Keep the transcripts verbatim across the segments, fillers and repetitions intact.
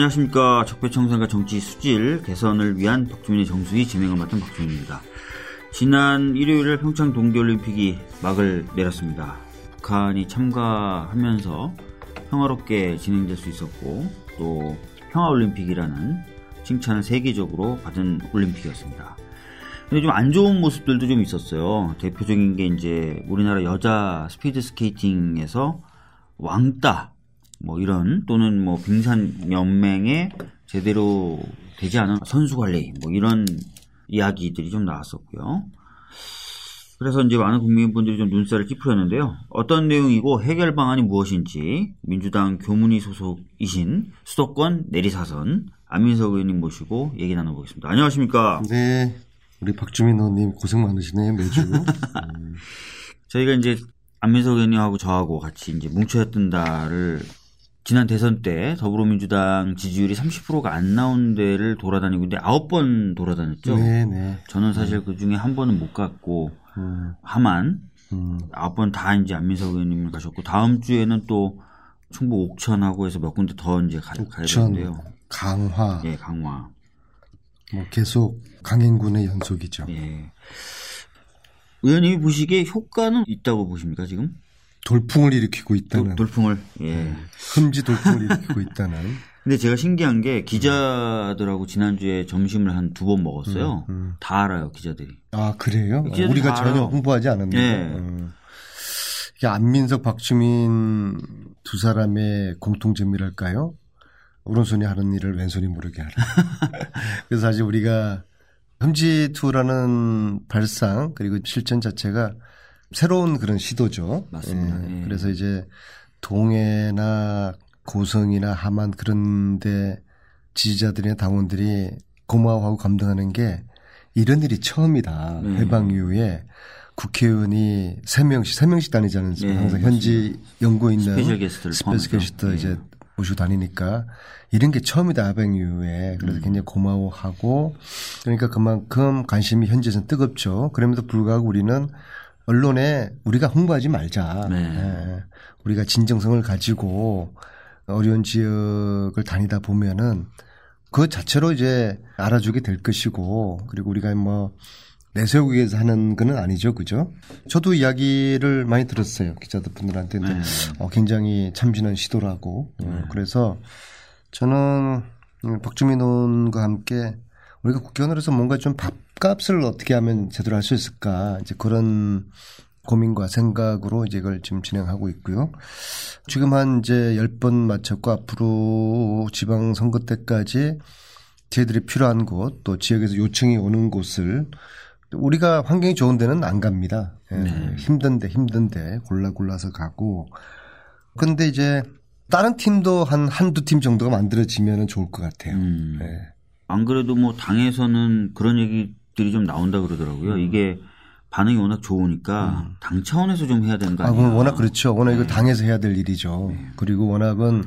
안녕하십니까. 적폐청산과 정치 수질 개선을 위한 박주민의 정수위 진행을 맡은 박주민입니다. 지난 일요일에 평창 동계올림픽이 막을 내렸습니다. 북한이 참가하면서 평화롭게 진행될 수 있었고 또 평화올림픽이라는 칭찬을 세계적으로 받은 올림픽이었습니다. 근데 좀 안 좋은 모습들도 좀 있었어요. 대표적인 게 이제 우리나라 여자 스피드 스케이팅에서 왕따 뭐 이런 또는 뭐 빙상연맹에 제대로 되지 않은 선수관리 뭐 이런 이야기들이 좀 나왔었고요. 그래서 이제 많은 국민분들이 좀 눈살을 찌푸렸는데요. 어떤 내용이고 해결 방안이 무엇인지 민주당 교문위 소속이신 수도권 내리사선 안민석 의원님 모시고 얘기 나눠보겠습니다. 안녕하십니까? 네. 우리 박주민 의원님 고생 많으시네요. 매주. 음. 저희가 이제 안민석 의원님하고 저하고 같이 이제 뭉쳐였던 달을 지난 대선 때 더불어민주당 지지율이 삼십 퍼센트가 안 나온 데를 돌아다니고 있는데 아홉 번 돌아다녔죠. 네네. 저는 사실 그 중에 한 번은 못 갔고 음. 하만 음. 아홉 번 다 이제 안민석 의원님을 가셨고 다음 주에는 또 충북 옥천하고 해서 몇 군데 더 이제 가, 가야 되는데요. 강화. 예, 강화. 뭐 계속 강행군의 연속이죠. 예. 의원님이 보시기에 효과는 있다고 보십니까 지금? 돌풍을 일으키고 있다는. 도, 돌풍을. 예. 흠지 돌풍을 일으키고 있다는. 근데 제가 신기한 게 기자들하고 지난주에 점심을 한 두 번 먹었어요. 음, 음. 다 알아요 기자들이. 아 그래요? 기자들이 아, 우리가 전혀 알아요. 홍보하지 않았네요. 예. 음. 이게 안민석, 박주민 두 사람의 공통점이랄까요? 오른손이 하는 일을 왼손이 모르게 하라. 그래서 사실 우리가 흠지투라는 발상 그리고 실천 자체가 새로운 그런 시도죠. 맞습니다. 예. 예. 그래서 이제 동해나 고성이나 함안 그런데 지지자들이나 당원들이 고마워하고 감동하는 게 이런 일이 처음이다. 예. 해방 이후에 국회의원이 세 명씩 세 명씩 다니지 않습니까? 예. 항상 현지 연구에 있는 스페셜 게스트를 스페셜 게스트 이제. 예. 모시고 다니니까 이런 게 처음이다 해방 이후에. 그래서 음. 굉장히 고마워하고 그러니까 그만큼 관심이 현재는 뜨겁죠. 그럼에도 불구하고 우리는 언론에 우리가 홍보하지 말자. 네. 네. 우리가 진정성을 가지고 어려운 지역을 다니다 보면은 그 자체로 이제 알아주게 될 것이고 그리고 우리가 뭐 내세우기 위해서 하는 건 아니죠. 그죠? 저도 이야기를 많이 들었어요. 기자분들한테. 네. 어, 굉장히 참신한 시도라고. 네. 어, 그래서 저는 박주민 의원과 함께 우리가 국회의원으로서 뭔가 좀 밥값을 어떻게 하면 제대로 할 수 있을까. 이제 그런 고민과 생각으로 이제 이걸 지금 진행하고 있고요. 지금 한 이제 열 번 마쳤고 앞으로 지방선거 때까지 저희들이 필요한 곳 또 지역에서 요청이 오는 곳을 우리가 환경이 좋은 데는 안 갑니다. 네. 힘든데 힘든데 골라 골라서 가고. 그런데 이제 다른 팀도 한 한두 팀 정도가 만들어지면 좋을 것 같아요. 음. 네. 안 그래도 뭐 당에서는 그런 얘기들이 좀 나온다 그러더라고요. 음. 이게 반응이 워낙 좋으니까 음. 당 차원에서 좀 해야 되는 거 아니에요? 아, 워낙 그렇죠. 워낙 네. 이거 당에서 해야 될 일이죠. 네. 그리고 워낙은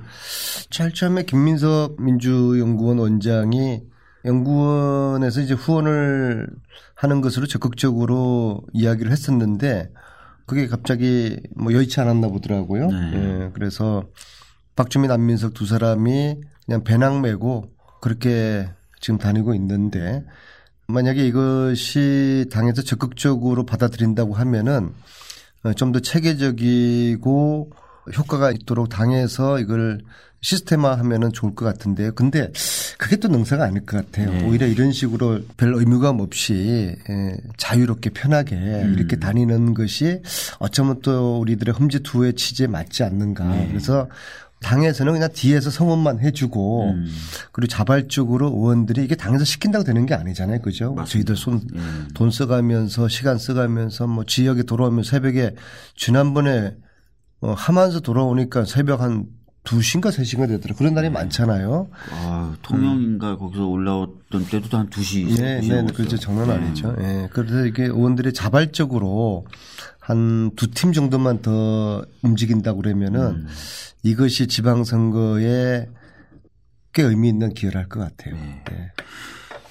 제일 처음에 김민석 민주연구원 원장이 연구원에서 이제 후원을 하는 것으로 적극적으로 이야기를 했었는데 그게 갑자기 뭐 여의치 않았나 보더라고요. 네. 예, 그래서 박주민, 안민석 두 사람이 그냥 배낭 메고 그렇게 지금 다니고 있는데 만약에 이것이 당에서 적극적으로 받아들인다고 하면은 좀 더 체계적이고 효과가 있도록 당에서 이걸 시스템화하면은 좋을 것 같은데요. 근데 그게 또 능사가 아닐 것 같아요. 네. 오히려 이런 식으로 별 의무감 없이 자유롭게 편하게 음. 이렇게 다니는 것이 어쩌면 또 우리들의 흠지투의 취지에 맞지 않는가. 네. 그래서 당에서는 그냥 뒤에서 성원만 해주고 음. 그리고 자발적으로 의원들이 이게 당에서 시킨다고 되는 게 아니잖아요. 그죠? 저희들 손, 음. 돈 써가면서 시간 써가면서 뭐 지역에 돌아오면 새벽에 지난번에 어, 하면서 돌아오니까 새벽 한 두 시인가 세 시인가 되더라고요. 그런 날이 네. 많잖아요. 아, 통영인가 음. 거기서 올라왔던 때도 한 두 시. 네, 네. 그렇죠. 장난 아니죠. 예. 네. 네. 그래서 이게 의원들이 자발적으로 한 두 팀 정도만 더 움직인다고 그러면은 음. 이것이 지방선거에 꽤 의미 있는 기여를 할 것 같아요. 네. 네.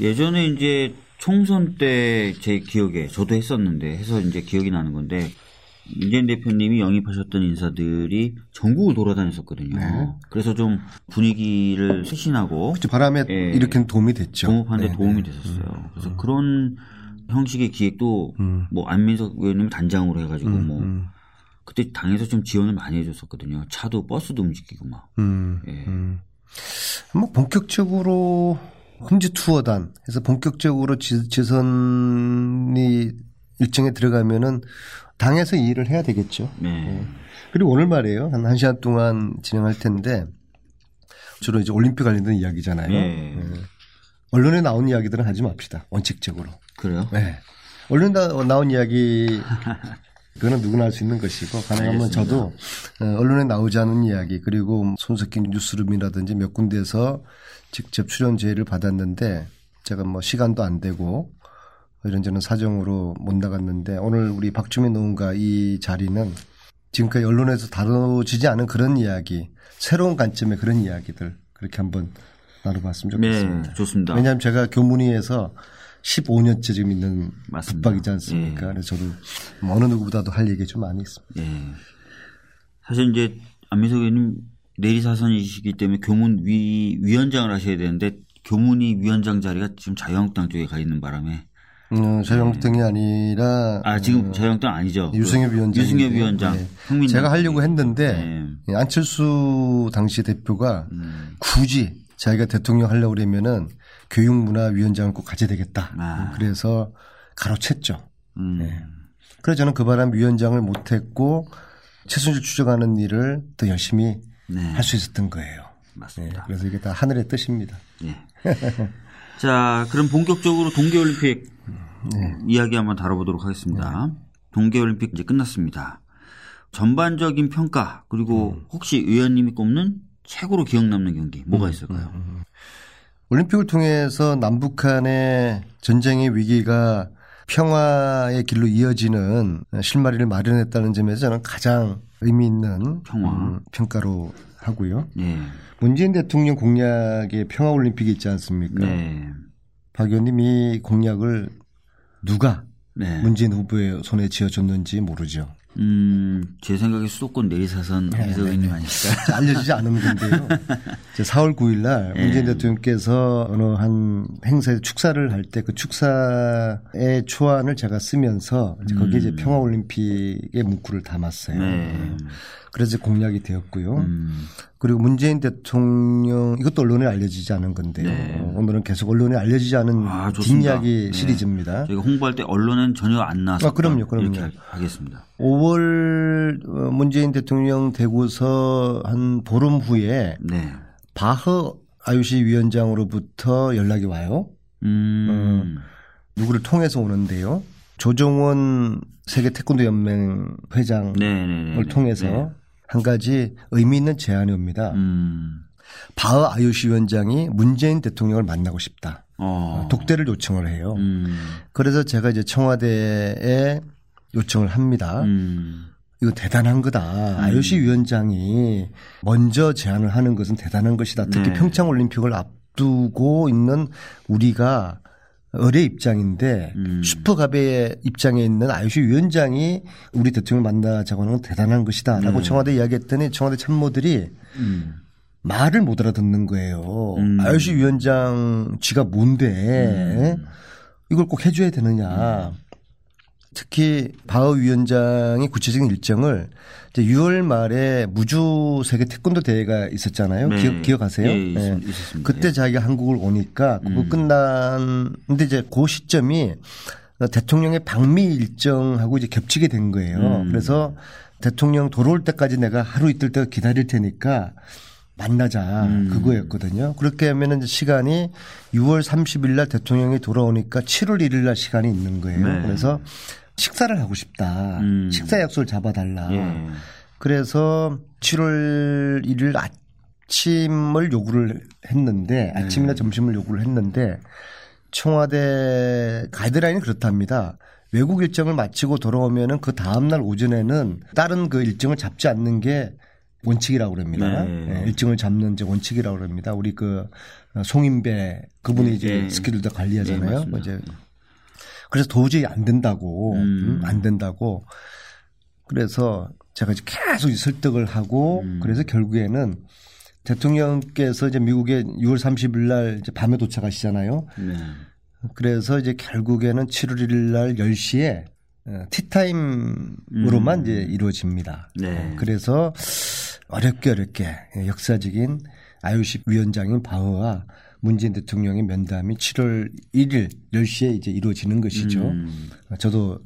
예전에 이제 총선 때 제 기억에 저도 했었는데 해서 이제 기억이 나는 건데 문재인 대표님이 영입하셨던 인사들이 전국을 돌아다녔었거든요. 네. 그래서 좀 분위기를 쇄신하고 그치, 바람에 예, 일으킨 도움이 됐죠. 공업하는 데 네, 도움이 네. 됐었어요. 그래서 음. 그런 형식의 기획도 음. 뭐 안민석 의원님 단장으로 해가지고 음. 뭐 음. 그때 당에서 좀 지원을 많이 해줬었거든요. 차도 버스도 움직이고 막. 음. 예. 음. 뭐 본격적으로 홈즈 투어단 해서 본격적으로 지, 지선이 일정에 들어가면은 당에서 이 일을 해야 되겠죠. 네. 네. 그리고 오늘 말이에요. 한 한 시간 동안 진행할 텐데 주로 이제 올림픽 관련된 이야기잖아요. 네. 네. 언론에 나온 이야기들은 하지 맙시다. 원칙적으로. 그래요? 네. 언론에 나온 이야기 그거는 누구나 할 수 있는 것이고 가능하면 알겠습니다. 저도 언론에 나오지 않은 이야기 그리고 손석희 뉴스룸이라든지 몇 군데에서 직접 출연 제의를 받았는데 제가 뭐 시간도 안 되고 이런저런 사정으로 못 나갔는데 오늘 우리 박주민 의원과 이 자리는 지금까지 언론에서 다뤄지지 않은 그런 이야기, 새로운 관점의 그런 이야기들 그렇게 한번 나눠봤으면 좋겠습니다. 네, 좋습니다. 왜냐하면 제가 교문위에서 십오 년째 지금 있는 맞습니다. 붙박이지 않습니까? 예. 그래서 저도 뭐 어느 누구보다도 할 얘기 좀 많이 있습니다. 예. 사실 이제 안민석 의원님 내리사선이시기 때문에 교문위 위원장을 하셔야 되는데 교문위 위원장 자리가 지금 자유한국당 쪽에 가 있는 바람에 음, 자유한국당이 네. 아니라 아 지금 어, 자유한국당 아니죠. 유승엽 위원장. 유승엽 위원장. 네. 제가 하려고 했는데 네. 안철수 당시 대표가 음. 굳이 자기가 대통령 하려고 그러면은 교육문화위원장을 꼭 가져야 되겠다. 아. 그래서 가로챘죠. 음. 네. 그래서 저는 그 바람 위원장을 못했고 최순실 추적하는 일을 더 열심히 네. 할 수 있었던 거예요. 맞습니다. 네. 그래서 이게 다 하늘의 뜻입니다. 네. 자, 그럼 본격적으로 동계올림픽 네. 이야기 한번 다뤄보도록 하겠습니다. 네. 동계올림픽 이제 끝났습니다. 전반적인 평가 그리고 음. 혹시 의원님이 꼽는 최고로 기억 남는 경기 뭐가 있을까요? 음, 음, 음. 올림픽을 통해서 남북한의 전쟁의 위기가 평화의 길로 이어지는 실마리를 마련했다는 점에서 저는 가장 의미 있는 평화. 평가로 하고요. 네. 문재인 대통령 공약에 평화올림픽이 있지 않습니까? 네. 박 의원님 이 공약을 누가 네. 문재인 후보의 손에 쥐어줬는지 모르죠. 음, 제 생각에 수도권 내리사선 의원님 아닐까. 알려주지 않은 건데요. 사월 구일날 네. 문재인 대통령께서 어느 한 행사에서 축사를 할 때 그 축사의 초안을 제가 쓰면서 이제 거기에 음. 이제 평화올림픽의 문구를 담았어요. 네. 그래서 공약이 되었고요. 음. 그리고 문재인 대통령 이것도 언론에 알려지지 않은 건데요. 네. 오늘은 계속 언론에 알려지지 않은 아, 뒷이야기 네. 시리즈입니다. 저희가 홍보할 때 언론은 전혀 안 나왔어요. 아, 그럼요, 그럼요. 이렇게 하겠습니다. 오월 문재인 대통령 되고서 한 보름 후에 네. 바흐 아이오씨 위원장으로부터 연락이 와요. 음. 어, 누구를 통해서 오는데요. 조정원 세계 태권도 연맹 회장을 네네네네. 통해서 네. 한 가지 의미 있는 제안이 옵니다. 음. 바흐 아이오씨 위원장이 문재인 대통령을 만나고 싶다. 어. 독대를 요청을 해요. 음. 그래서 제가 이제 청와대에 요청을 합니다. 음. 이거 대단한 거다. 음. 아이오씨 위원장이 먼저 제안을 하는 것은 대단한 것이다. 특히 네. 평창올림픽을 앞두고 있는 우리가 의뢰 입장인데 음. 슈퍼갑의 입장에 있는 아이오씨 위원장이 우리 대통령을 만나자고 하는 건 대단한 것이다 라고 음. 청와대 이야기했더니 청와대 참모들이 음. 말을 못 알아듣는 거예요. 음. 아이오씨 위원장 지가 뭔데 음. 이걸 꼭 해줘야 되느냐. 음. 특히 바흐 위원장의 구체적인 일정을 이제 유월 말에 무주 세계 태권도 대회가 있었잖아요. 네. 기억, 기억하세요? 네, 네. 있었습니다. 그때 자기가 한국을 오니까 그거 음. 끝난 근데 이제 그 시점이 대통령의 방미 일정하고 이제 겹치게 된 거예요. 음. 그래서 대통령 돌아올 때까지 내가 하루 이틀 때 기다릴 테니까 만나자 음. 그거였거든요. 그렇게 하면은 시간이 유월 삼십일날 대통령이 돌아오니까 칠월 일일날 시간이 있는 거예요. 네. 그래서 식사를 하고 싶다. 음. 식사 약속을 잡아달라. 예. 그래서 칠월 일일 아침을 요구를 했는데 아침이나 네. 점심을 요구를 했는데 청와대 가이드라인이 그렇답니다. 외국 일정을 마치고 돌아오면은 그 다음날 오전에는 다른 그 일정을 잡지 않는 게 원칙이라고 그럽니다. 네. 네, 일정을 잡는 이제 원칙이라고 그럽니다. 우리 그 송인배 그분이 네. 이제 스키들도 관리하잖아요. 네, 이제 그래서 도저히 안 된다고 음. 음, 안 된다고 그래서 제가 이제 계속 설득을 하고 음. 그래서 결국에는 대통령께서 이제 미국에 유월 삼십일 날 이제 밤에 도착하시잖아요. 네. 그래서 이제 결국에는 칠월 일일 날 열 시에 티타임으로만 음. 이제 이루어집니다. 네. 그래서 어렵게 어렵게 역사적인 아이오씨 위원장인 바흐와 문재인 대통령의 면담이 칠월 일일 열 시에 이제 이루어지는 것이죠. 음. 저도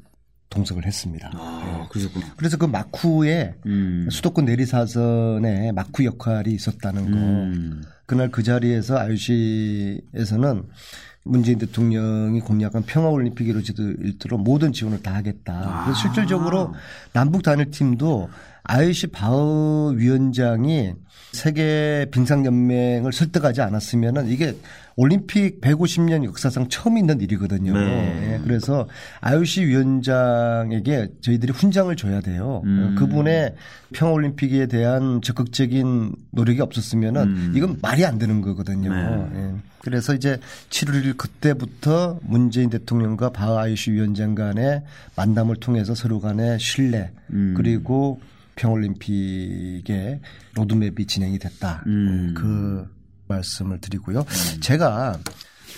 동석을 했습니다. 아, 네. 그러셨구나. 그래서 그 마쿠에 음. 수도권 내리사선에 마쿠 역할이 있었다는 거. 음. 그날 그 자리에서 아이오씨에서는 문재인 대통령이 공약한 평화올림픽 이루어지도록 일도록 모든 지원을 다 하겠다. 그래서 실질적으로 남북 단일팀도 아이오씨 바흐 위원장이 세계 빙상연맹을 설득하지 않았으면은 이게 올림픽 백오십 년 역사상 처음 있는 일이거든요. 네. 네. 그래서 아이오씨 위원장에게 저희들이 훈장을 줘야 돼요. 음. 그분의 평화올림픽에 대한 적극적인 노력이 없었으면은 음. 이건 말이 안 되는 거거든요. 네. 네. 그래서 이제 칠월 일일 그때부터 문재인 대통령과 바흐 아이오씨 위원장 간의 만남을 통해서 서로 간의 신뢰 음. 그리고 평올림픽의 로드맵이 진행이 됐다. 음. 그 말씀을 드리고요. 음. 제가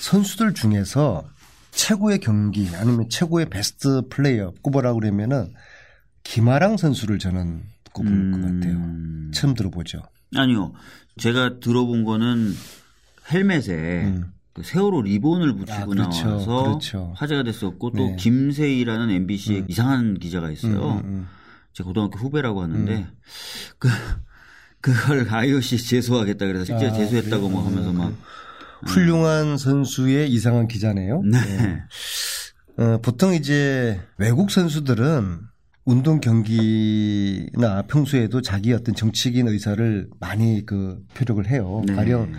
선수들 중에서 최고의 경기 아니면 최고의 베스트 플레이어 꼽으라고 그러면은 김아랑 선수를 저는 꼽을 음. 것 같아요. 처음 들어보죠. 아니요. 제가 들어본 거는 헬멧에 음. 세월호 리본을 붙이고 아, 그렇죠. 나와서 그렇죠. 화제가 됐었고 또 네. 김세희라는 엠비씨의 음. 이상한 기자가 있어요. 음, 음, 음. 제 고등학교 후배라고 하는데 음. 그 그걸 아이오씨 제소하겠다 그래서 실제 아, 제소했다고 그래요? 막 하면서 막 훌륭한 음. 선수의 이상한 기자네요. 네. 네. 어, 보통 이제 외국 선수들은 운동 경기나 평소에도 자기 어떤 정치적인 의사를 많이 그 표력을 해요. 네. 가령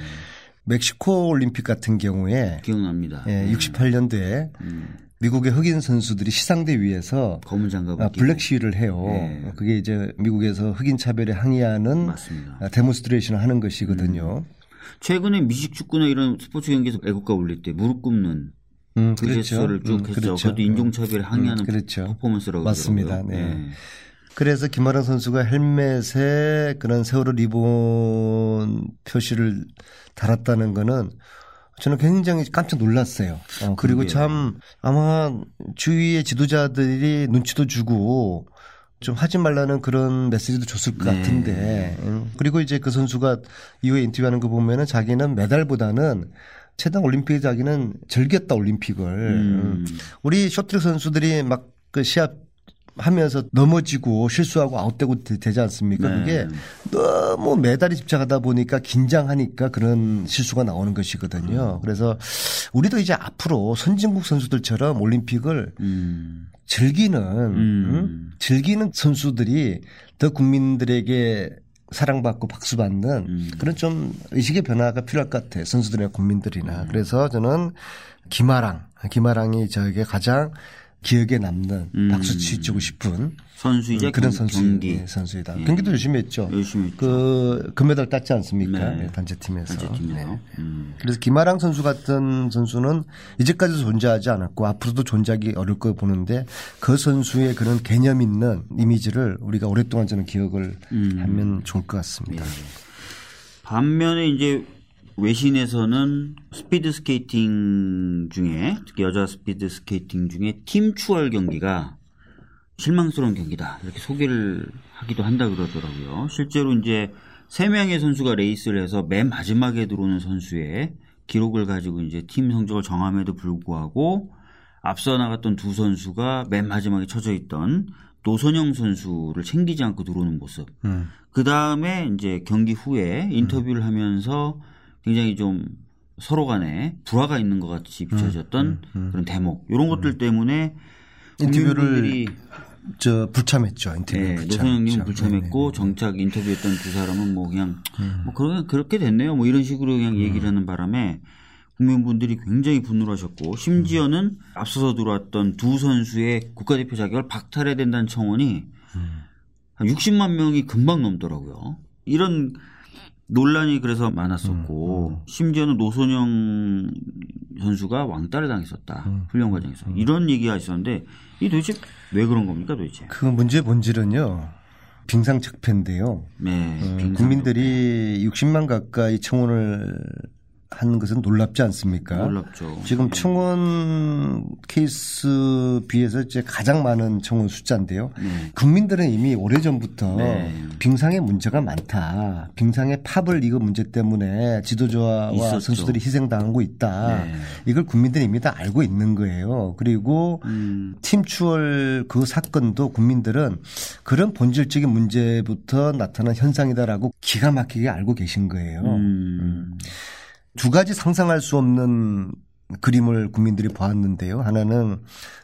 멕시코 올림픽 같은 경우에 기억납니다. 예, 네. 육십팔 년도에 음. 미국의 흑인 선수들이 시상대 위에서 검은 장갑을 아, 블랙 시위를 해요. 네. 그게 이제 미국에서 흑인 차별에 항의하는 맞습니다. 데모스트레이션을 하는 것이거든요. 음. 최근에 미식축구나 이런 스포츠 경기에서 애국가 올릴 때 무릎 꿇는 음, 그 그렇죠. 제스처를 쭉 음, 했죠. 그렇죠. 그것도 인종차별에 항의하는 음, 그렇죠. 퍼포먼스라고 맞습니다. 네. 네. 그래서 김아랑 선수가 헬멧에 그런 세월호 리본 표시를 달았다는 거는 저는 굉장히 깜짝 놀랐어요. 어, 그리고 참 아마 주위의 지도자들이 눈치도 주고 좀 하지 말라는 그런 메시지도 줬을 것 네. 같은데 음. 그리고 이제 그 선수가 이후에 인터뷰하는 거 보면은 자기는 메달보다는 최단 올림픽에 자기는 즐겼다 올림픽을. 음. 우리 쇼트랙 선수들이 막 그 시합 하면서 넘어지고 실수하고 아웃되고 되지 않습니까? 네. 그게 너무 메달에 집착하다 보니까 긴장하니까 그런 실수가 나오는 것이거든요. 음. 그래서 우리도 이제 앞으로 선진국 선수들처럼 올림픽을 음. 즐기는 음. 음? 즐기는 선수들이 더 국민들에게 사랑받고 박수받는 음. 그런 좀 의식의 변화가 필요할 것 같아요. 선수들이나 국민들이나. 음. 그래서 저는 김아랑, 김아랑이 저에게 가장 기억에 남는 음. 박수치고 싶은 선수이자 그런 선수, 경기 네, 선수이다. 예. 경기도 열심히 했죠. 열심히 그 금메달 땄지 않습니까? 네. 네, 단체팀에서. 네. 음. 그래서 김아랑 선수 같은 선수는 이제까지도 존재하지 않았고 앞으로도 존재하기 어려울 걸 보는데 그 선수의 그런 개념 있는 이미지를 우리가 오랫동안 저는 기억을 음. 하면 좋을 것 같습니다. 네. 반면에 이제 외신에서는 스피드 스케이팅 중에 특히 여자 스피드 스케이팅 중에 팀추월 경기가 실망스러운 경기다 이렇게 소개를 하기도 한다 그러더라고요. 실제로 이제 세 명의 선수가 레이스를 해서 맨 마지막에 들어오는 선수의 기록을 가지고 이제 팀 성적을 정함에도 불구하고 앞서 나갔던 두 선수가 맨 마지막에 처져 있던 노선영 선수를 챙기지 않고 들어오는 모습. 음. 그 다음에 이제 경기 후에 인터뷰를 음. 하면서 굉장히 좀 서로 간에 불화가 있는 것 같이 비춰졌던 음, 음, 음. 그런 대목 이런 것들 때문에 인터뷰를 저 불참했죠. 인터뷰 네, 불참. 노선영님은 불참했고 네, 네. 정작 인터뷰했던 두 사람은 뭐 그냥 음. 뭐 그런 그렇게 됐네요. 뭐 이런 식으로 그냥 음. 얘기를 하는 바람에 국민분들이 굉장히 분노하셨고 심지어는 음. 앞서서 들어왔던 두 선수의 국가대표 자격을 박탈해야 된다는 청원이 음. 한 육십만 명이 금방 넘더라고요. 이런 논란이 그래서 많았었고 음, 음. 심지어는 노선영 선수가 왕따를 당했었다. 음. 훈련 과정에서. 음. 이런 얘기가 있었는데 이게 도대체 왜 그런 겁니까 도대체? 그 문제의 본질은요. 빙상 적폐인데요. 네, 어, 빙상 국민들이 적폐. 육십만 가까이 청원을 한 것은 놀랍지 않습니까? 놀랍죠. 지금 청원 케이스 비해서 이제 가장 많은 청원 숫자인데요. 네. 국민들은 이미 오래전부터 네. 빙상에 문제가 많다. 빙상의 파벌 이거 문제 때문에 지도자와 있었죠. 선수들이 희생당하고 있다. 네. 이걸 국민들이 이미 다 알고 있는 거예요. 그리고 음. 팀추월 그 사건도 국민들은 그런 본질적인 문제부터 나타난 현상이다라고 기가 막히게 알고 계신 거예요. 음. 음. 두 가지 상상할 수 없는 그림을 국민들이 보았는데요. 하나는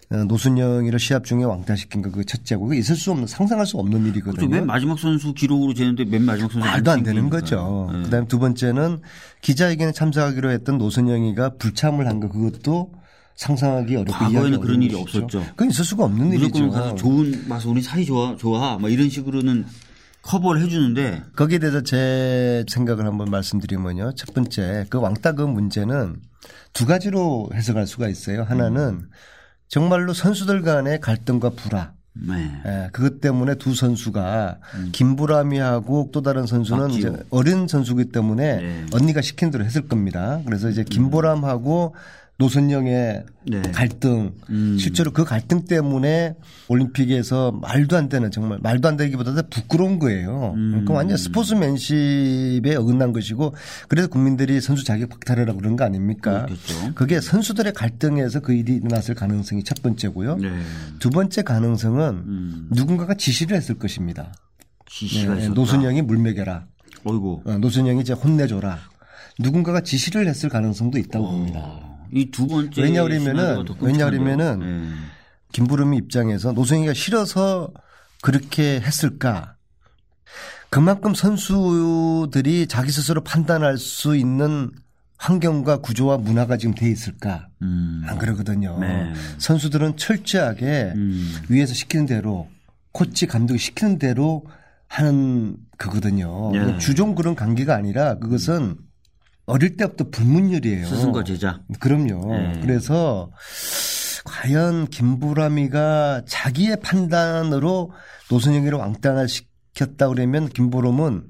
노순영이를 시합 중에 왕따시킨 거 그 첫째고 그게 있을 수 없는 상상할 수 없는 일이거든요. 그렇죠. 맨 마지막 선수 기록으로 재는데 맨 마지막 선수 말도 안 되는 거죠. 네. 그다음에 두 번째는 기자회견에 참석하기로 했던 노순영이가 불참을 한 거 그것도 상상하기 어렵고 과거에는 그런 일이 것이죠. 없었죠. 그건 있을 수가 없는 일이죠. 무조건 가서 좋은 맛 우리 사이 좋아 좋아 막 이런 식으로는. 커버를 해 주는데 거기에 대해서 제 생각을 한번 말씀드리면요. 첫 번째 그 왕따 그 문제는 두 가지로 해석할 수가 있어요. 하나는 정말로 선수들 간의 갈등과 불화. 네. 예, 그것 때문에 두 선수가 음. 김보람이하고 또 다른 선수는 이제 어린 선수이기 때문에 네. 언니가 시킨 대로 했을 겁니다. 그래서 이제 김보람하고 노선영의 네. 갈등 음. 실제로 그 갈등 때문에 올림픽에서 말도 안 되는 정말 말도 안 되기보다도 부끄러운 거예요. 음. 그러니까 완전 스포츠맨십에 어긋난 것이고 그래서 국민들이 선수 자격 박탈이라고 그런 거 아닙니까? 그렇겠죠. 그게 선수들의 갈등에서 그 일이 일어났을 가능성이 첫 번째고요. 네. 두 번째 가능성은 음. 누군가가 지시를 했을 것입니다. 지시가 네. 노선영이 물 먹여라. 어이고. 노선영이 이제 혼내줘라. 누군가가 지시를 했을 가능성도 있다고 오. 봅니다. 이 두 번째 왜냐하면은 왜냐하면은 네. 김부름이 입장에서 노승희가 싫어서 그렇게 했을까? 그만큼 선수들이 자기 스스로 판단할 수 있는 환경과 구조와 문화가 지금 돼 있을까? 음. 안 그러거든요. 네. 선수들은 철저하게 음. 위에서 시키는 대로 코치 감독이 시키는 대로 하는 거거든요. 네. 주종 그런 관계가 아니라 그것은 어릴 때부터 불문율이에요. 스승과 제자. 그럼요. 네. 그래서 과연 김보람이가 자기의 판단으로 노선영이를 왕따를 시켰다 그러면 김보람은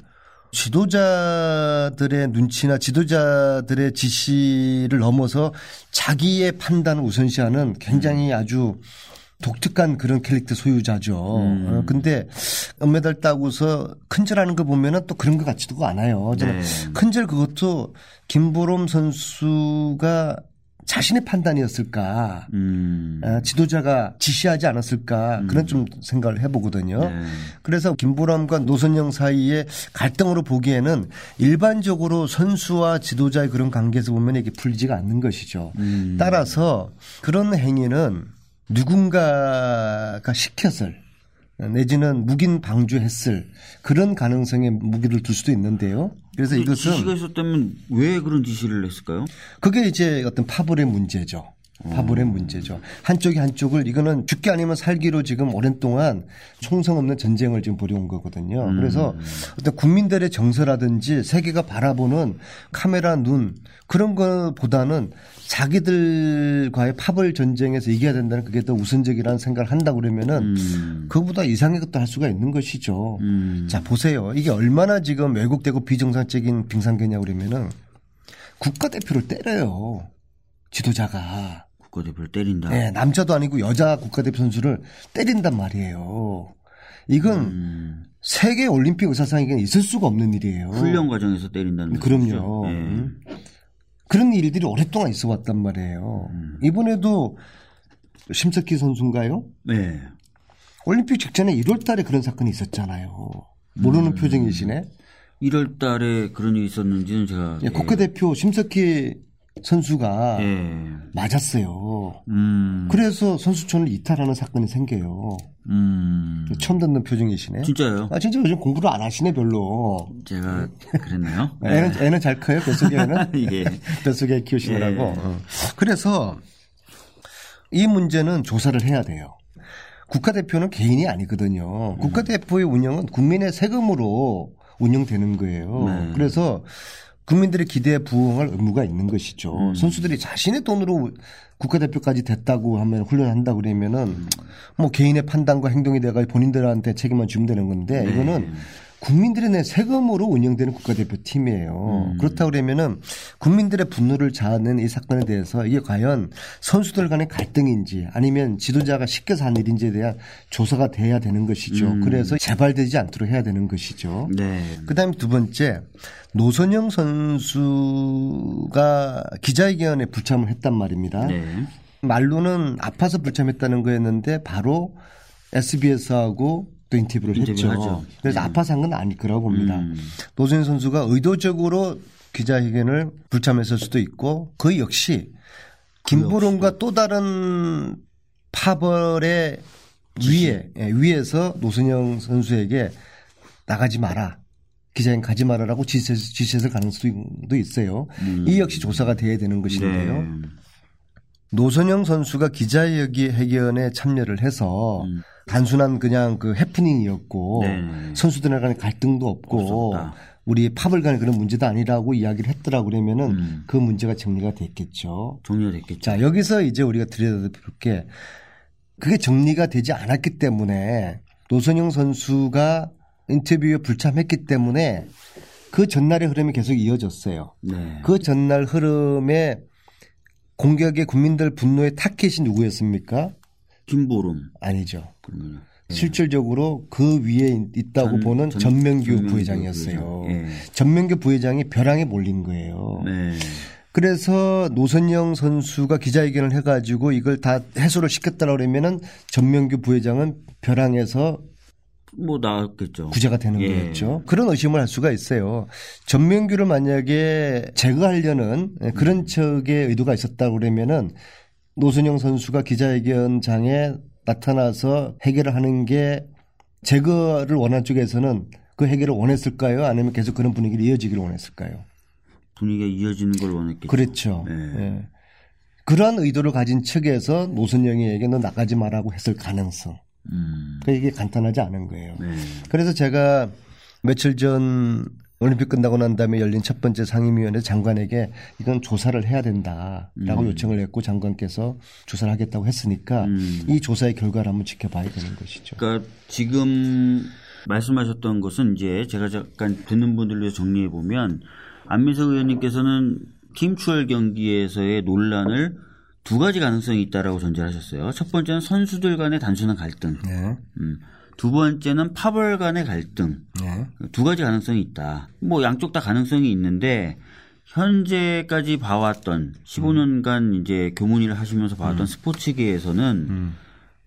지도자들의 눈치나 지도자들의 지시를 넘어서 자기의 판단을 우선시하는 굉장히 아주 독특한 그런 캐릭터 소유자죠. 음. 근데 은메달 따고서 큰절하는 거 보면은 또 그런 것 같지도 않아요. 네. 큰절 그것도 김보람 선수가 자신의 판단이었을까, 음. 지도자가 지시하지 않았을까 음. 그런 좀 생각을 해보거든요. 네. 그래서 김보람과 노선영 사이의 갈등으로 보기에는 일반적으로 선수와 지도자의 그런 관계에서 보면 이게 풀리지가 않는 것이죠. 음. 따라서 그런 행위는 누군가가 시켰을 내지는 묵인 방조했을 그런 가능성에 무기를 둘 수도 있는데요. 그래서 이것은 지시가 있었다면 왜 그런 지시를 했을까요? 그게 이제 어떤 파벌의 문제죠. 파벌의 음. 문제죠. 한쪽이 한쪽을 이거는 죽기 아니면 살기로 지금 오랜 동안 총성 없는 전쟁을 지금 벌여온 거거든요. 음. 그래서 어떤 국민들의 정서라든지 세계가 바라보는 카메라 눈 그런 것보다는 자기들과의 파벌 전쟁에서 이겨야 된다는 그게 더 우선적이라는 생각을 한다 그러면은 음. 그거보다 이상의 것도 할 수가 있는 것이죠. 음. 자 보세요. 이게 얼마나 지금 왜곡되고 비정상적인 빙상계냐 그러면은 국가대표를 때려요. 지도자가. 국가대표를 때린다. 네, 남자도 아니고 여자 국가대표 선수를 때린단 말이에요. 이건 음. 세계 올림픽 의사상에는 있을 수가 없는 일이에요. 훈련 과정에서 때린다는 그럼요. 거죠. 네. 그런 일들이 오랫동안 있어 왔단 말이에요. 음. 이번에도 심석희 선수인가요? 네. 올림픽 직전에 일월 달에 그런 사건이 있었잖아요. 모르는 음. 표정이시네. 일월 달에 그런 일이 있었는지는 제가. 네, 국가대표 심석희 선수가 예. 맞았어요. 음. 그래서 선수촌을 이탈하는 사건이 생겨요. 음. 처음 듣는 표정이시네. 진짜요? 아 진짜 요즘 공부를 안 하시네 별로. 제가 그랬나요? 애는 네. 애는 잘 커요. 뱃속에는 이게 예. 뱃속에 키우시느라고. 예. 어. 그래서 이 문제는 조사를 해야 돼요. 국가대표는 개인이 아니거든요. 음. 국가대표의 운영은 국민의 세금으로 운영되는 거예요. 네. 그래서 국민들의 기대에 부응할 의무가 있는 것이죠. 음. 선수들이 자신의 돈으로 국가대표까지 됐다고 하면 훈련한다 그러면은 음. 뭐 개인의 판단과 행동에 대해 본인들한테 책임만 주면 되는 건데 네. 이거는 국민들의 내 세금으로 운영되는 국가대표팀이에요. 음. 그렇다 그러면은 국민들의 분노를 자아낸 이 사건에 대해서 이게 과연 선수들 간의 갈등인지 아니면 지도자가 시켜서 한 일인지에 대한 조사가 돼야 되는 것이죠. 음. 그래서 재발되지 않도록 해야 되는 것이죠. 네. 그다음에 두 번째 노선영 선수가 기자회견에 불참을 했단 말입니다. 네. 말로는 아파서 불참했다는 거였는데 바로 에스비에스하고 또 인터뷰를 했죠. 하죠. 그래서 음. 아파서 한 건 아닐 거라고 봅니다. 음. 노선영 선수가 의도적으로 기자회견을 불참했을 수도 있고 그 역시 김보람과 또 다른 파벌의 위에 예, 위에서 노선영 선수에게 나가지 마라. 기자회견 가지 마라라고 지시했을, 지시했을 가능성도 있어요. 음. 이 역시 조사가 돼야 되는 것인데요. 네. 노선영 선수가 기자회견에 참여를 해서 음. 단순한 그냥 그 해프닝이었고 네. 선수들 간의 갈등도 없고 없었다. 우리 파벌 간의 그런 문제도 아니라고 이야기를 했더라고 그러면은 음. 그 문제가 정리가 됐겠죠. 종료됐겠죠. 자, 여기서 이제 우리가 들여다볼 게 그게 정리가 되지 않았기 때문에 노선영 선수가 인터뷰에 불참했기 때문에 그 전날의 흐름이 계속 이어졌어요. 네. 그 전날 흐름에 공격의 국민들 분노의 타켓이 누구였습니까? 김보름 아니죠. 그러면, 네. 실질적으로 그 위에 있다고 전, 보는 전, 전명규, 전명규 부회장이었어요. 부회장. 네. 전명규 부회장이 벼랑에 몰린 거예요. 네. 그래서 노선영 선수가 기자회견을 해가지고 이걸 다 해소를 시켰다라고 그러면은 전명규 부회장은 벼랑에서 뭐 나왔겠죠. 구제가 되는 예. 거겠죠. 그런 의심을 할 수가 있어요. 전명규를 만약에 제거하려는 그런 음. 척의 의도가 있었다고 그러면은 노선영 선수가 기자회견장에 나타나서 해결을 하는 게 제거를 원한 쪽에서는 그 해결을 원했을까요? 아니면 계속 그런 분위기를 이어지기를 원했을까요? 분위기가 이어지는 걸 원했겠죠. 그렇죠. 네. 네. 그런 의도를 가진 측에서 노선영에게 너 나가지 마라고 했을 가능성. 음. 이게 간단하지 않은 거예요. 네. 그래서 제가 며칠 전 올림픽 끝나고 난 다음에 열린 첫 번째 상임위원회 장관에게 이건 조사를 해야 된다라고 음. 요청을 했고 장관께서 조사를 하겠다고 했으니까 음. 이 조사의 결과를 한번 지켜봐야 되는 것이죠. 그러니까 지금 말씀하셨던 것은 이제 제가 잠깐 듣는 분들 위해서 정리해 보면 안민석 의원님께서는 팀추월 경기에서의 논란을 두 가지 가능성이 있다라고 전제하셨어요. 첫 번째는 선수들 간의 단순한 갈등. 네. 음. 두 번째는 파벌 간의 갈등. 네. 두 가지 가능성이 있다. 뭐 양쪽 다 가능성이 있는데 현재까지 봐왔던 십오 년간 음. 이제 교문위를 하시면서 봐왔던 음. 스포츠계에서는 음.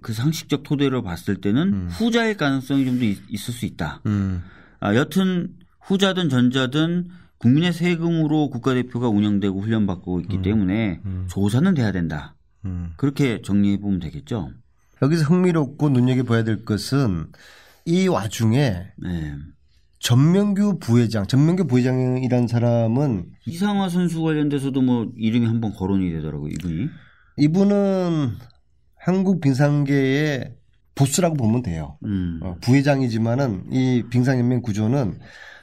그 상식적 토대로 봤을 때는 음. 후자일 가능성이 좀 더 있을 수 있다. 음. 아, 여튼 후자든 전자든 국민의 세금으로 국가대표가 운영되고 훈련받고 있기 음. 때문에 음. 조사는 돼야 된다. 음. 그렇게 정리해 보면 되겠죠. 여기서 흥미롭고 눈여겨봐야 될 것은 이 와중에 네. 전명규 부회장, 전명규 부회장이라는 사람은 이상화 선수 관련돼서도 뭐 이름이 한번 거론이 되더라고요. 이분이. 이분은 한국 빙상계의 보스라고 보면 돼요. 음. 부회장이지만은 이 빙상연맹 구조는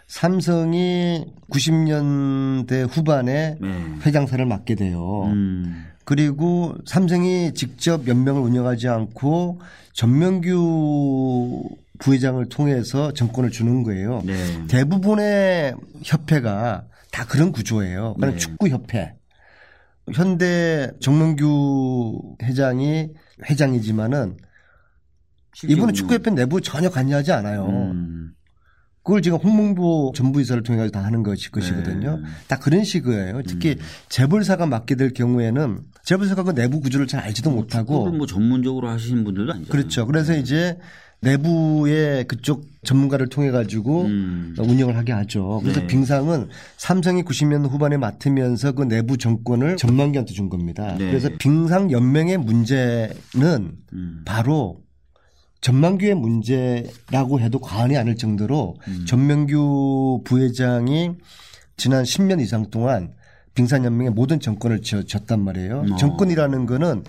삼성이 구십 년대 후반에 음. 회장사를 맡게 돼요. 음. 그리고 삼성이 직접 연맹을 운영하지 않고 전명규 부회장을 통해서 정권을 주는 거예요. 네. 대부분의 협회가 다 그런 구조예요. 그러니까 네. 축구협회. 현대 정명규 회장이 회장이지만은 이분은 축구협회 내부 전혀 관여하지 않아요. 음. 그걸 지금 홍문보 전부이사를 통해서 다 하는 것이, 것이거든요. 네. 다 그런 식이에요. 특히 음. 재벌사가 맡게 될 경우에는 재벌사가 그 내부 구조를 잘 알지도 뭐 못하고. 뭐 전문적으로 하시는 분들도 아니죠. 그렇죠. 그래서 네. 이제 내부의 그쪽 전문가를 통해 가지고 음. 운영을 하게 하죠. 그래서 네. 빙상은 삼성이 구십 년 후반에 맡으면서 그 내부 정권을 전명규한테 준 겁니다. 네. 그래서 빙상 연맹의 문제는 음. 바로 전명규의 문제라고 해도 과언이 아닐 정도로 음. 전명규 부회장이 지난 십 년 이상 동안 빙산연맹의 모든 정권을 쥐었단 말이에요. 어. 정권이라는 거는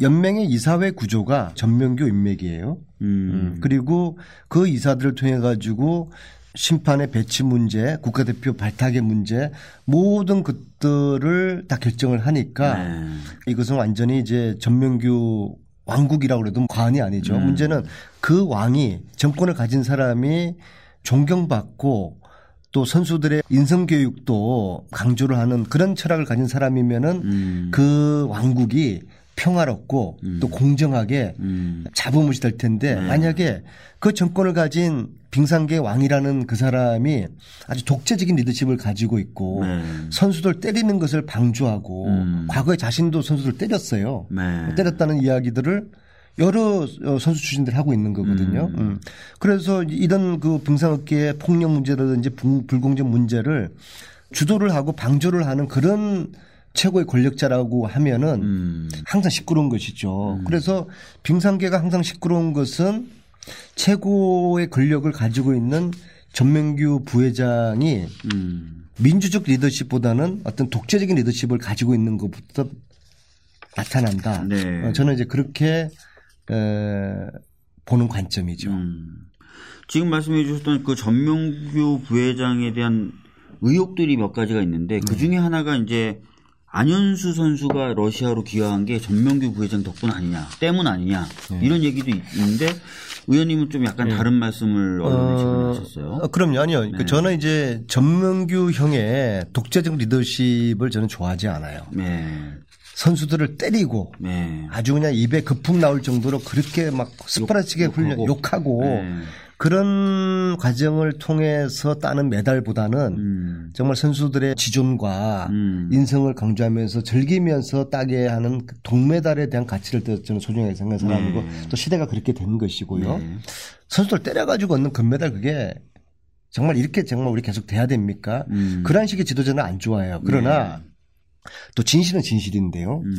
연맹의 이사회 구조가 전명규 인맥이에요. 음. 음. 그리고 그 이사들을 통해 가지고 심판의 배치 문제, 국가대표 발탁의 문제, 모든 것들을 다 결정을 하니까 네. 이것은 완전히 이제 전명규 왕국이라고 해도 과언이 아니죠. 음. 문제는 그 왕이 정권을 가진 사람이 존경받고 또 선수들의 인성교육도 강조를 하는 그런 철학을 가진 사람이면은 음. 그 왕국이 평화롭고 음. 또 공정하게 음. 자부무시 될 텐데 음. 만약에 그 정권을 가진 빙상계 왕이라는 그 사람이 아주 독재적인 리더십을 가지고 있고 음. 선수들 때리는 것을 방조하고 음. 과거에 자신도 선수들 때렸어요. 음. 때렸다는 이야기들을 여러 선수 출신들 하고 있는 거거든요. 음. 음. 그래서 이런 그 빙상업계의 폭력 문제라든지 불공정 문제를 주도를 하고 방조를 하는 그런 최고의 권력자라고 하면은 음. 항상 시끄러운 것이죠. 음. 그래서 빙상계가 항상 시끄러운 것은 최고의 권력을 가지고 있는 전명규 부회장이 음. 민주적 리더십보다는 어떤 독재적인 리더십을 가지고 있는 것부터 나타난다. 네. 저는 이제 그렇게 에, 보는 관점이죠. 음. 지금 말씀해 주셨던 그 전명규 부회장에 대한 의혹들이 몇 가지가 있는데 그 중에 음. 하나가 이제 안현수 선수가 러시아로 귀화한 게 전명규 부회장 덕분 아니냐, 때문 아니냐 네. 이런 얘기도 있는데 의원님은 좀 약간 네. 다른 말씀을 언론에 제기하셨어요. 어, 그럼요. 아니요. 네. 저는 이제 전명규 형의 독재적 리더십을 저는 좋아하지 않아요. 네. 선수들을 때리고 네. 아주 그냥 입에 거품 나올 정도로 그렇게 막 스파르치게 훈련 욕하고, 욕하고 네. 그런 과정을 통해서 따는 메달보다는 음. 정말 선수들의 지존과 음. 인성을 강조하면서 즐기면서 따게 하는 동메달에 대한 가치를 저는 소중하게 생각하는 사람이고 네. 또 시대가 그렇게 된 것이고요. 네. 선수들 때려가지고 얻는 금메달 그게 정말 이렇게 정말 우리 계속 돼야 됩니까? 음. 그런 식의 지도자는 안 좋아해요. 그러나 네. 또 진실은 진실인데요. 음.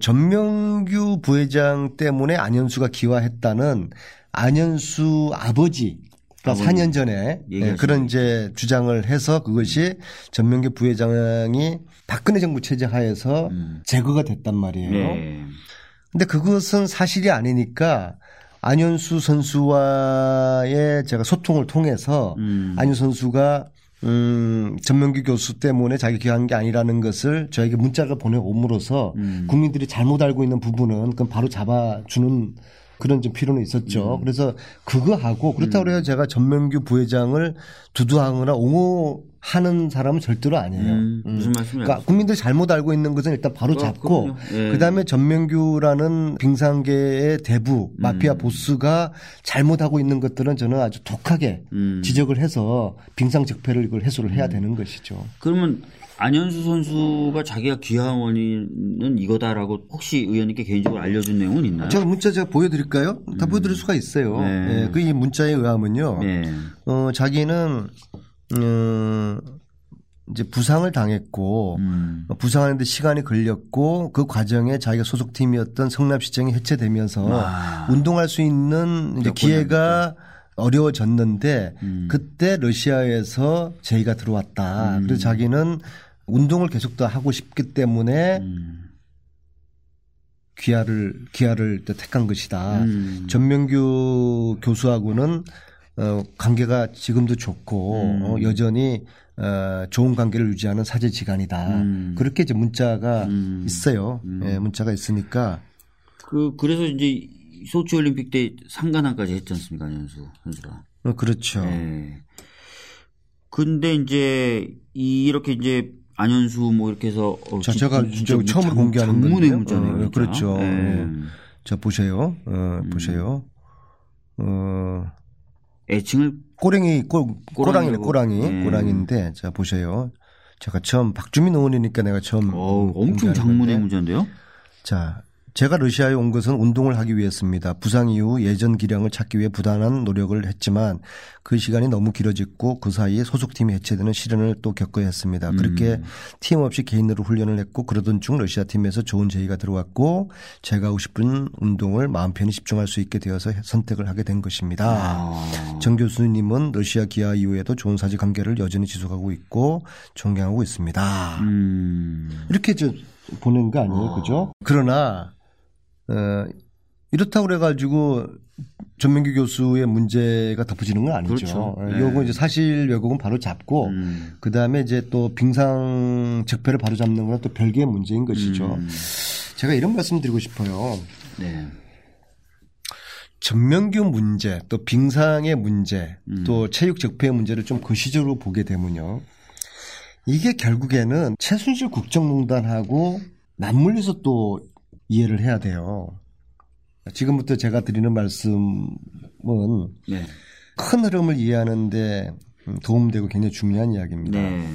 전명규 부회장 때문에 안현수가 기화했다는 안현수 아버지가 사 년 전에 얘기하시네. 그런 이제 주장을 해서 그것이 전명규 부회장이 박근혜 정부 체제 하에서 음. 제거가 됐단 말이에요. 그런데 네. 그것은 사실이 아니니까 안현수 선수와의 제가 소통을 통해서 음. 안현수 선수가 음, 전명규 교수 때문에 자기 귀환한 게 아니라는 것을 저에게 문자를 보내옴으로써 음. 국민들이 잘못 알고 있는 부분은 그건 바로 잡아주는 그런 좀 필요는 있었죠. 음. 그래서 그거하고 그렇다고 해서 음. 제가 전명규 부회장을 두두하거나 옹호하는 사람은 절대로 아니에요. 음. 무슨 말씀이세요? 그러니까 국민들이 잘못 알고 있는 것은 일단 바로 어, 잡고 예. 그다음에 전명규라는 빙상계의 대부 마피아 음. 보스가 잘못하고 있는 것들은 저는 아주 독하게 음. 지적을 해서 빙상 적폐를 이걸 해소를 해야 음. 되는 것이죠. 그러면 안현수 선수가 자기가 귀화한 원인은 이거다라고 혹시 의원님께 개인적으로 알려준 내용은 있나요? 제가 문자 제가 보여드릴까요? 다 음. 보여드릴 수가 있어요. 네. 네, 그 이 문자에 의하면요. 네. 어, 자기는 음, 이제 부상을 당했고 음. 부상하는데 시간이 걸렸고 그 과정에 자기가 소속팀이었던 성남시청이 해체되면서 와. 운동할 수 있는 이제 기회가 됐다. 어려워졌는데 음. 그때 러시아에서 제의가 들어왔다. 음. 그래서 자기는 운동을 계속 더 하고 싶기 때문에 음. 귀화를 귀화를 택한 것이다. 음. 전명규 교수하고는 어, 관계가 지금도 좋고 음. 어, 여전히 어, 좋은 관계를 유지하는 사제지간이다. 음. 그렇게 이제 문자가 음. 있어요. 음. 네, 문자가 있으니까 그 그래서 이제 소치올림픽 때 상관왕까지 했지 않습니까, 안현수 선수가? 어, 그렇죠. 네. 근데 이제 이렇게 이제 안현수 뭐 이렇게 해서 어, 자, 제가 처음으로 공개하는 장문의 문자네요. 어, 그렇죠. 네. 네. 자 보세요, 어, 음. 보세요. 어, 애칭을 꼬랭이 꼬 꼬랑이네 꼬랑이 네. 꼬랑인데 자 보세요. 제가 처음 박주민 의원이니까 내가 처음 어, 엄청 장문의 문자인데요. 자. 제가 러시아에 온 것은 운동을 하기 위해서입니다. 부상 이후 예전 기량을 찾기 위해 부단한 노력을 했지만 그 시간이 너무 길어졌고 그 사이에 소속팀이 해체되는 시련을 또 겪어야 했습니다. 그렇게 음. 팀 없이 개인으로 훈련을 했고 그러던 중 러시아 팀에서 좋은 제의가 들어왔고 제가 하고 싶은 운동을 마음 편히 집중할 수 있게 되어서 선택을 하게 된 것입니다. 아. 정 교수님은 러시아 기아 이후에도 좋은 사지 관계를 여전히 지속하고 있고 존경하고 있습니다. 음. 이렇게 저 보낸 거 아니에요? 어. 그죠? 그러나 어, 이렇다고 그래가지고 전명규 교수의 문제가 덮어지는 건 아니죠. 그렇죠. 네. 요거 이제 사실 왜곡은 바로 잡고 음. 그 다음에 이제 또 빙상 적폐를 바로 잡는 건 또 별개의 문제인 것이죠. 음. 제가 이런 말씀 드리고 싶어요. 네. 전명규 문제 또 빙상의 문제 음. 또 체육 적폐의 문제를 좀 그 시절로 보게 되면요. 이게 결국에는 최순실 국정농단하고 맞물려서 또 이해를 해야 돼요. 지금부터 제가 드리는 말씀은 네. 큰 흐름을 이해하는데 도움되고 굉장히 중요한 이야기입니다. 네.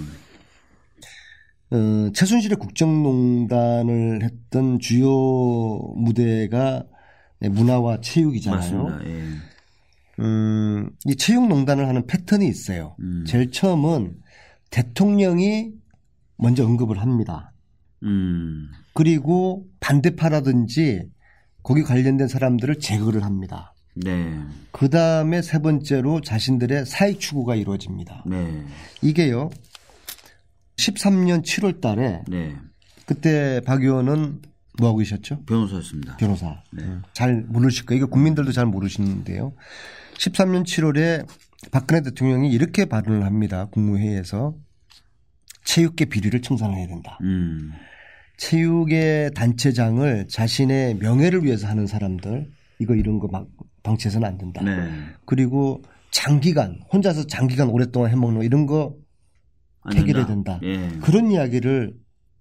어, 최순실의 국정농단을 했던 주요 무대가 문화와 체육이잖아요. 맞습니다. 예. 음, 이 체육농단을 하는 패턴이 있어요. 음. 제일 처음은 대통령이 먼저 언급을 합니다. 음. 그리고 반대파라든지 거기 관련된 사람들을 제거를 합니다. 네. 그 다음에 세 번째로 자신들의 사익 추구가 이루어집니다. 네. 이게요. 십삼 년 칠월 달에 네. 그때 박 의원은 뭐하고 계셨죠? 변호사였습니다. 변호사. 네. 잘 모르실 거예요. 이거 국민들도 잘 모르시는데요. 십삼 년 칠월에 박근혜 대통령이 이렇게 발언을 합니다. 국무회의에서. 체육계 비리를 청산해야 된다. 음. 체육의 단체장을 자신의 명예를 위해서 하는 사람들 이거 이런 거 막 방치해서는 안 된다. 네. 그리고 장기간 혼자서 장기간 오랫동안 해먹는 거 이런 거 폐기해야 된다. 네. 그런 이야기를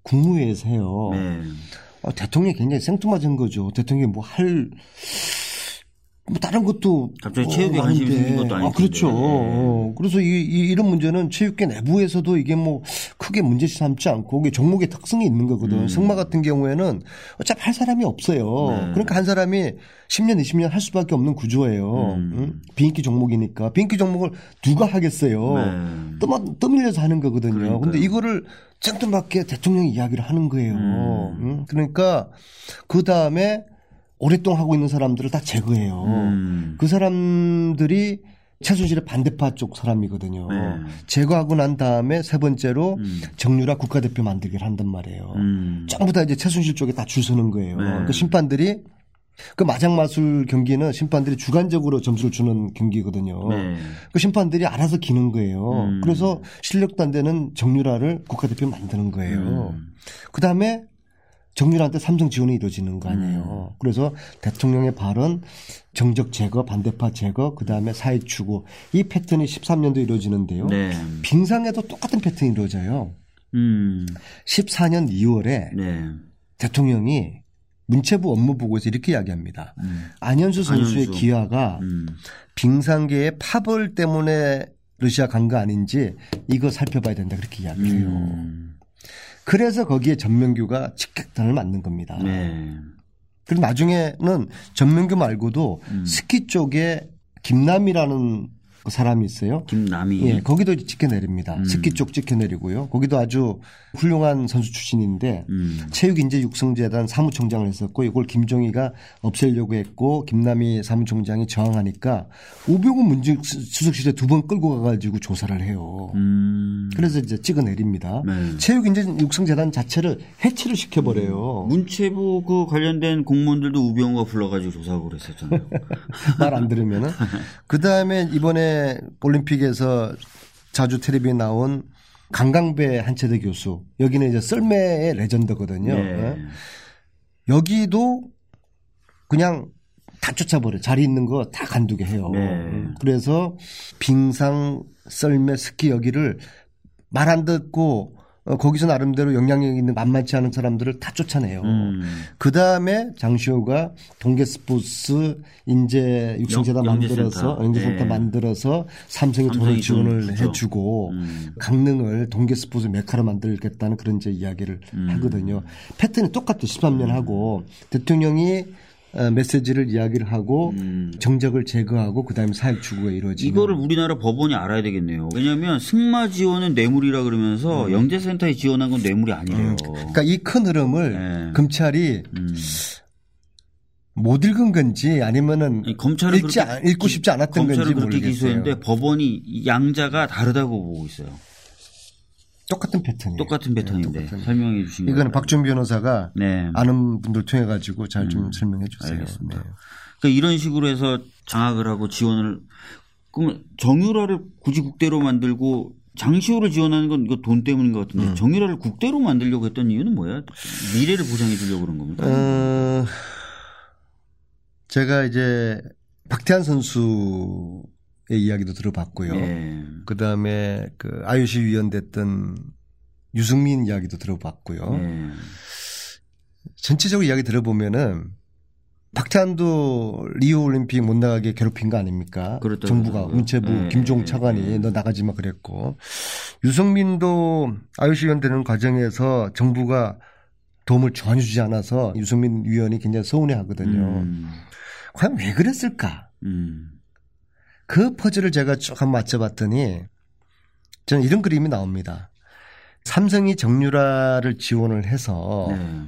국무회의에서 해요. 네. 아, 대통령이 굉장히 생뚱맞은 거죠. 대통령이 뭐 할 뭐 다른 것도 갑자기 어, 체육에 관심이 생긴 것도 아니죠. 아, 그렇죠. 네. 그래서 이, 이 이런 문제는 체육계 내부에서도 이게 뭐 크게 문제시 삼지 않고 이게 종목의 특성이 있는 거거든. 음. 승마 같은 경우에는 어차피 할 사람이 없어요. 네. 그러니까 한 사람이 십 년, 이십 년 할 수밖에 없는 구조예요. 음. 응? 비인기 종목이니까 비인기 종목을 누가 하겠어요. 네. 떠, 떠밀려서 하는 거거든요. 그러니까요. 근데 이거를 생뚱맞게 대통령이 이야기를 하는 거예요. 음. 응? 그러니까 그 다음에 오랫동안 하고 있는 사람들을 다 제거해요. 음. 그 사람들이 최순실의 반대파 쪽 사람이거든요. 네. 제거하고 난 다음에 세 번째로 음. 정유라 국가대표 만들기를 한단 말이에요. 음. 전부 다 이제 최순실 쪽에 다 줄 서는 거예요. 네. 그 심판들이 그 마장마술 경기는 심판들이 주관적으로 점수를 주는 경기거든요. 네. 그 심판들이 알아서 기는 거예요. 음. 그래서 실력도 안 되는 정유라를 국가대표 만드는 거예요. 음. 그 다음에 정유라한테 삼성 지원이 이루어지는 거 아니에요. 음. 그래서 대통령의 발언, 정적 제거, 반대파 제거, 그 다음에 사회 추구. 이 패턴이 십삼 년도 이루어지는데요. 네. 빙상에도 똑같은 패턴이 이루어져요. 음. 십사 년 이월에 네. 대통령이 문체부 업무보고에서 이렇게 이야기합니다. 음. 안현수 선수의 안현수. 기아가 음. 빙상계의 파벌 때문에 러시아 간 거 아닌지 이거 살펴봐야 된다. 그렇게 이야기해요. 음. 그래서 거기에 전명규가 직격탄을 맞는 겁니다. 네. 그리고 나중에는 전명규 말고도 음. 스키 쪽에 김남희라는 사람이 있어요. 김남희. 예, 거기도 지켜내립니다. 음. 스키 쪽 지켜내리고요. 거기도 아주 훌륭한 선수 출신인데 음. 체육인재육성재단 사무총장을 했었고 이걸 김종희가 없애려고 했고 김남희 사무총장이 저항하니까 우병훈 문수석실에 두 번 끌고 가가지고 조사를 해요. 음. 그래서 이제 찍어내립니다. 네. 체육인재육성재단 자체를 해체를 시켜버려요. 음. 문체부 그 관련된 공무원들도 우병우가 불러가지고 조사하고 그랬었잖아요. 말 안 들으면은. 그다음에 이번에 올림픽에서 자주 텔레비에 나온 강강배 한체대 교수 여기는 이제 썰매의 레전드거든요. 네. 여기도 그냥 다 쫓아버려 자리 있는 거 다 간두게 해요. 네. 그래서 빙상 썰매 스키 여기를 말 안 듣고 거기서 나름대로 영향력 있는 만만치 않은 사람들을 다 쫓아내요. 음. 그 다음에 장시호가 동계스포츠 인재 육성재단 만들어서 연계센터 네. 만들어서 삼성에 돈을 지원을 해주고 음. 강릉을 동계스포츠 메카로 만들겠다는 그런 이제 이야기를 음. 하거든요. 패턴이 똑같죠. 십삼 년 음. 하고 대통령이 메시지를 이야기를 하고 음. 정적을 제거하고 그다음에 사회 추구가 이루어지고 이거를 우리나라 법원이 알아야 되겠네요. 왜냐하면 승마 지원은 뇌물이라 그러면서 음. 영재센터에 지원한 건 뇌물이 아니래요. 음. 그러니까 이 큰 흐름을 네. 검찰이 음. 못 읽은 건지 아니면은 아니, 검찰을 읽지 그렇게, 안, 읽고 싶지 않았던 건지 모르겠어요. 검찰을 그렇게 기소했는데 법원이 양자가 다르다고 보고 있어요. 똑같은 패턴이에요. 똑같은 패턴인데 네, 똑같은. 설명해 주신 거예요. 이거는 박준 변호사가 네. 아는 분들 통해 가지고 잘 좀 음, 설명해 주세요. 알겠습니다. 네. 그러니까 이런 식으로 해서 장악을 하고 지원을 그럼 정유라를 굳이 국대로 만들고 장시호를 지원하는 건 이거 돈 때문인 것 같은데 음. 정유라를 국대로 만들려고 했던 이유는 뭐야? 미래를 보장해 주려고 그런 겁니까? 어, 제가 이제 박태환 선수 의 이야기도 들어봤고요. 예. 그다음에 그 아이오씨 위원 됐던 유승민 이야기도 들어봤고요. 예. 전체적으로 이야기 들어보면은 박태환도 리우올림픽 못 나가게 괴롭힌 거 아닙니까? 그렇다고 정부가 문체부 예. 김종 차관이 예. 너 나가지 마 그랬고 유승민도 아이오씨 위원 되는 과정에서 정부가 도움을 전혀 주지 않아서 유승민 위원이 굉장히 서운해하거든요. 음. 과연 왜 그랬을까? 음. 그 퍼즐을 제가 쭉 한번 맞춰봤더니 저는 이런 그림이 나옵니다. 삼성이 정유라를 지원을 해서 네.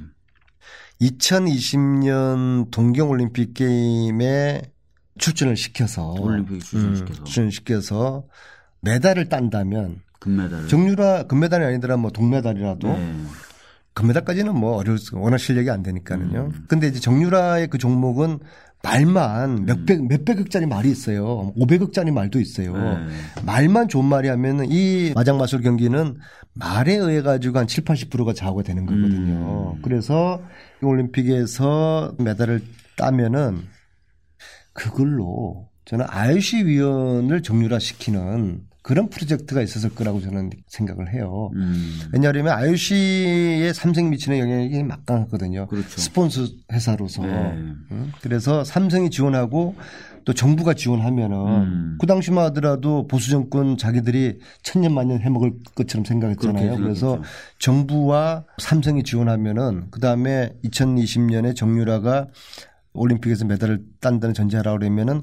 이천이십 년 동경올림픽 게임에 출전을 시켜서 올림픽 출전시켜서 음, 출전시켜서 메달을 딴다면 금메달 정유라 금메달이 아니더라 뭐 동메달이라도 네. 금메달까지는 뭐 어려울 수 워낙 실력이 안 되니까는요. 음. 근데 이제 정유라의 그 종목은 말만 몇백, 몇백억짜리 말이 있어요. 오백억짜리 말도 있어요. 네. 말만 좋은 말이 하면 이 마장마술 경기는 말에 의해 가지고 한 칠십, 팔십 퍼센트가 좌우가 되는 거거든요. 음. 그래서 이 올림픽에서 메달을 따면은 그걸로 저는 아이오씨 위원을 정유라 시키는 그런 프로젝트가 있었을 거라고 저는 생각을 해요. 음. 왜냐하면 아이오씨에 삼성 미치는 영향이 막강하거든요. 그렇죠. 스폰서 회사로서. 네. 그래서 삼성이 지원하고 또 정부가 지원하면은 음. 그 당시만 하더라도 보수 정권 자기들이 천년만년 해먹을 것처럼 생각했잖아요. 그래서 정부와 삼성이 지원하면은 그 다음에 이천이십 년에 정유라가 올림픽에서 메달을 딴다는 전제하라고 그러면은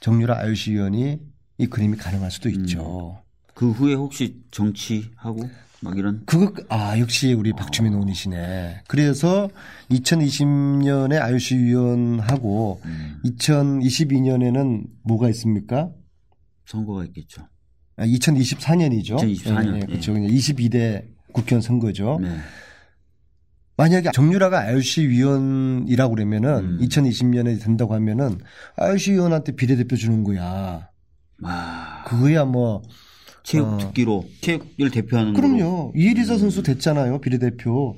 정유라 아이오씨 위원이 이 그림이 가능할 수도 있죠. 음. 그 후에 혹시 정치하고 막 이런? 그거, 아, 역시 우리 박주민 의원이시네. 그래서 이천이십 년에 아이오씨 위원하고 음. 이천이십이 년에는 뭐가 있습니까? 선거가 있겠죠. 아, 이천이십사 년이죠. 이천이십사 년. 네, 네. 그렇죠. 네. 이십이 대 국회의원 선거죠. 네. 만약에 정유라가 아이오씨 위원이라고 그러면은 음. 이천이십 년에 된다고 하면은 아이오씨 위원한테 비례대표 주는 거야. 아, 그거야 뭐 체육 특기로 어. 체육을 대표하는 그럼요. 이혜리사 음. 선수 됐잖아요. 비례대표.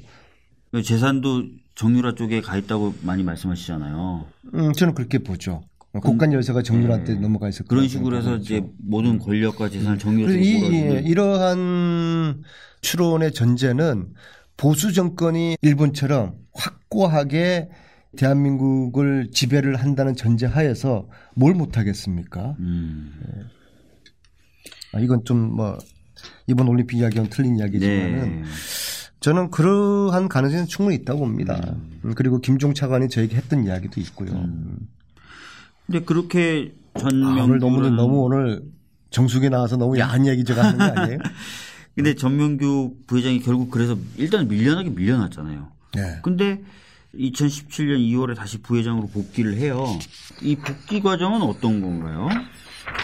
재산도 정유라 쪽에 가 있다고 많이 말씀하시잖아요. 음, 저는 그렇게 보죠. 국간 열쇠가 정유라한테 네. 넘어가 있었고 그런 식으로 해서 그렇죠. 이제 모든 권력과 재산을 정유라한테 몰아주는. 예, 이러한 추론의 전제는 보수 정권이 일본처럼 확고하게 대한민국을 지배를 한다는 전제하에서 뭘 못하겠습니까? 음. 네. 아, 이건 좀 뭐 이번 올림픽 이야기는 틀린 이야기지만은 네. 저는 그러한 가능성은 충분히 있다고 봅니다. 음. 그리고 김종 차관이 저에게 했던 이야기도 있고요. 그런데 음. 그렇게 전명규 아, 오늘 너무 너무 오늘 정수기 나와서 너무 야한 이야기 제가 하는 거 아니에요? 그런데 전명규 부회장이 결국 그래서 일단 밀려나긴 밀려났잖아요. 그런데 네. 이천십칠 년 이월에 다시 부회장으로 복귀를 해요. 이 복귀 과정은 어떤 건가요?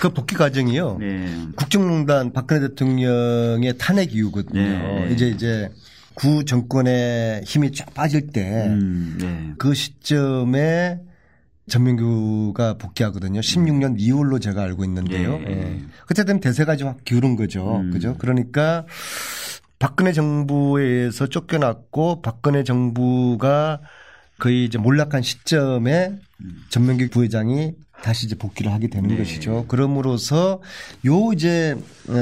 그 복귀 과정이요. 네. 국정농단 박근혜 대통령의 탄핵 이후거든요. 네. 이제 이제 구 정권의 힘이 쫙 빠질 때 음, 네. 그 시점에 전명규가 복귀하거든요. 십육 년 이월로 제가 알고 있는데요. 네. 네. 그때 되면 대세가 좀 확 기울은 거죠. 음. 그죠? 그러니까 박근혜 정부에 의해서 쫓겨났고 박근혜 정부가 거의 이제 몰락한 시점에 전명규 부회장이 다시 이제 복귀를 하게 되는 네. 것이죠. 그러므로서 요 이제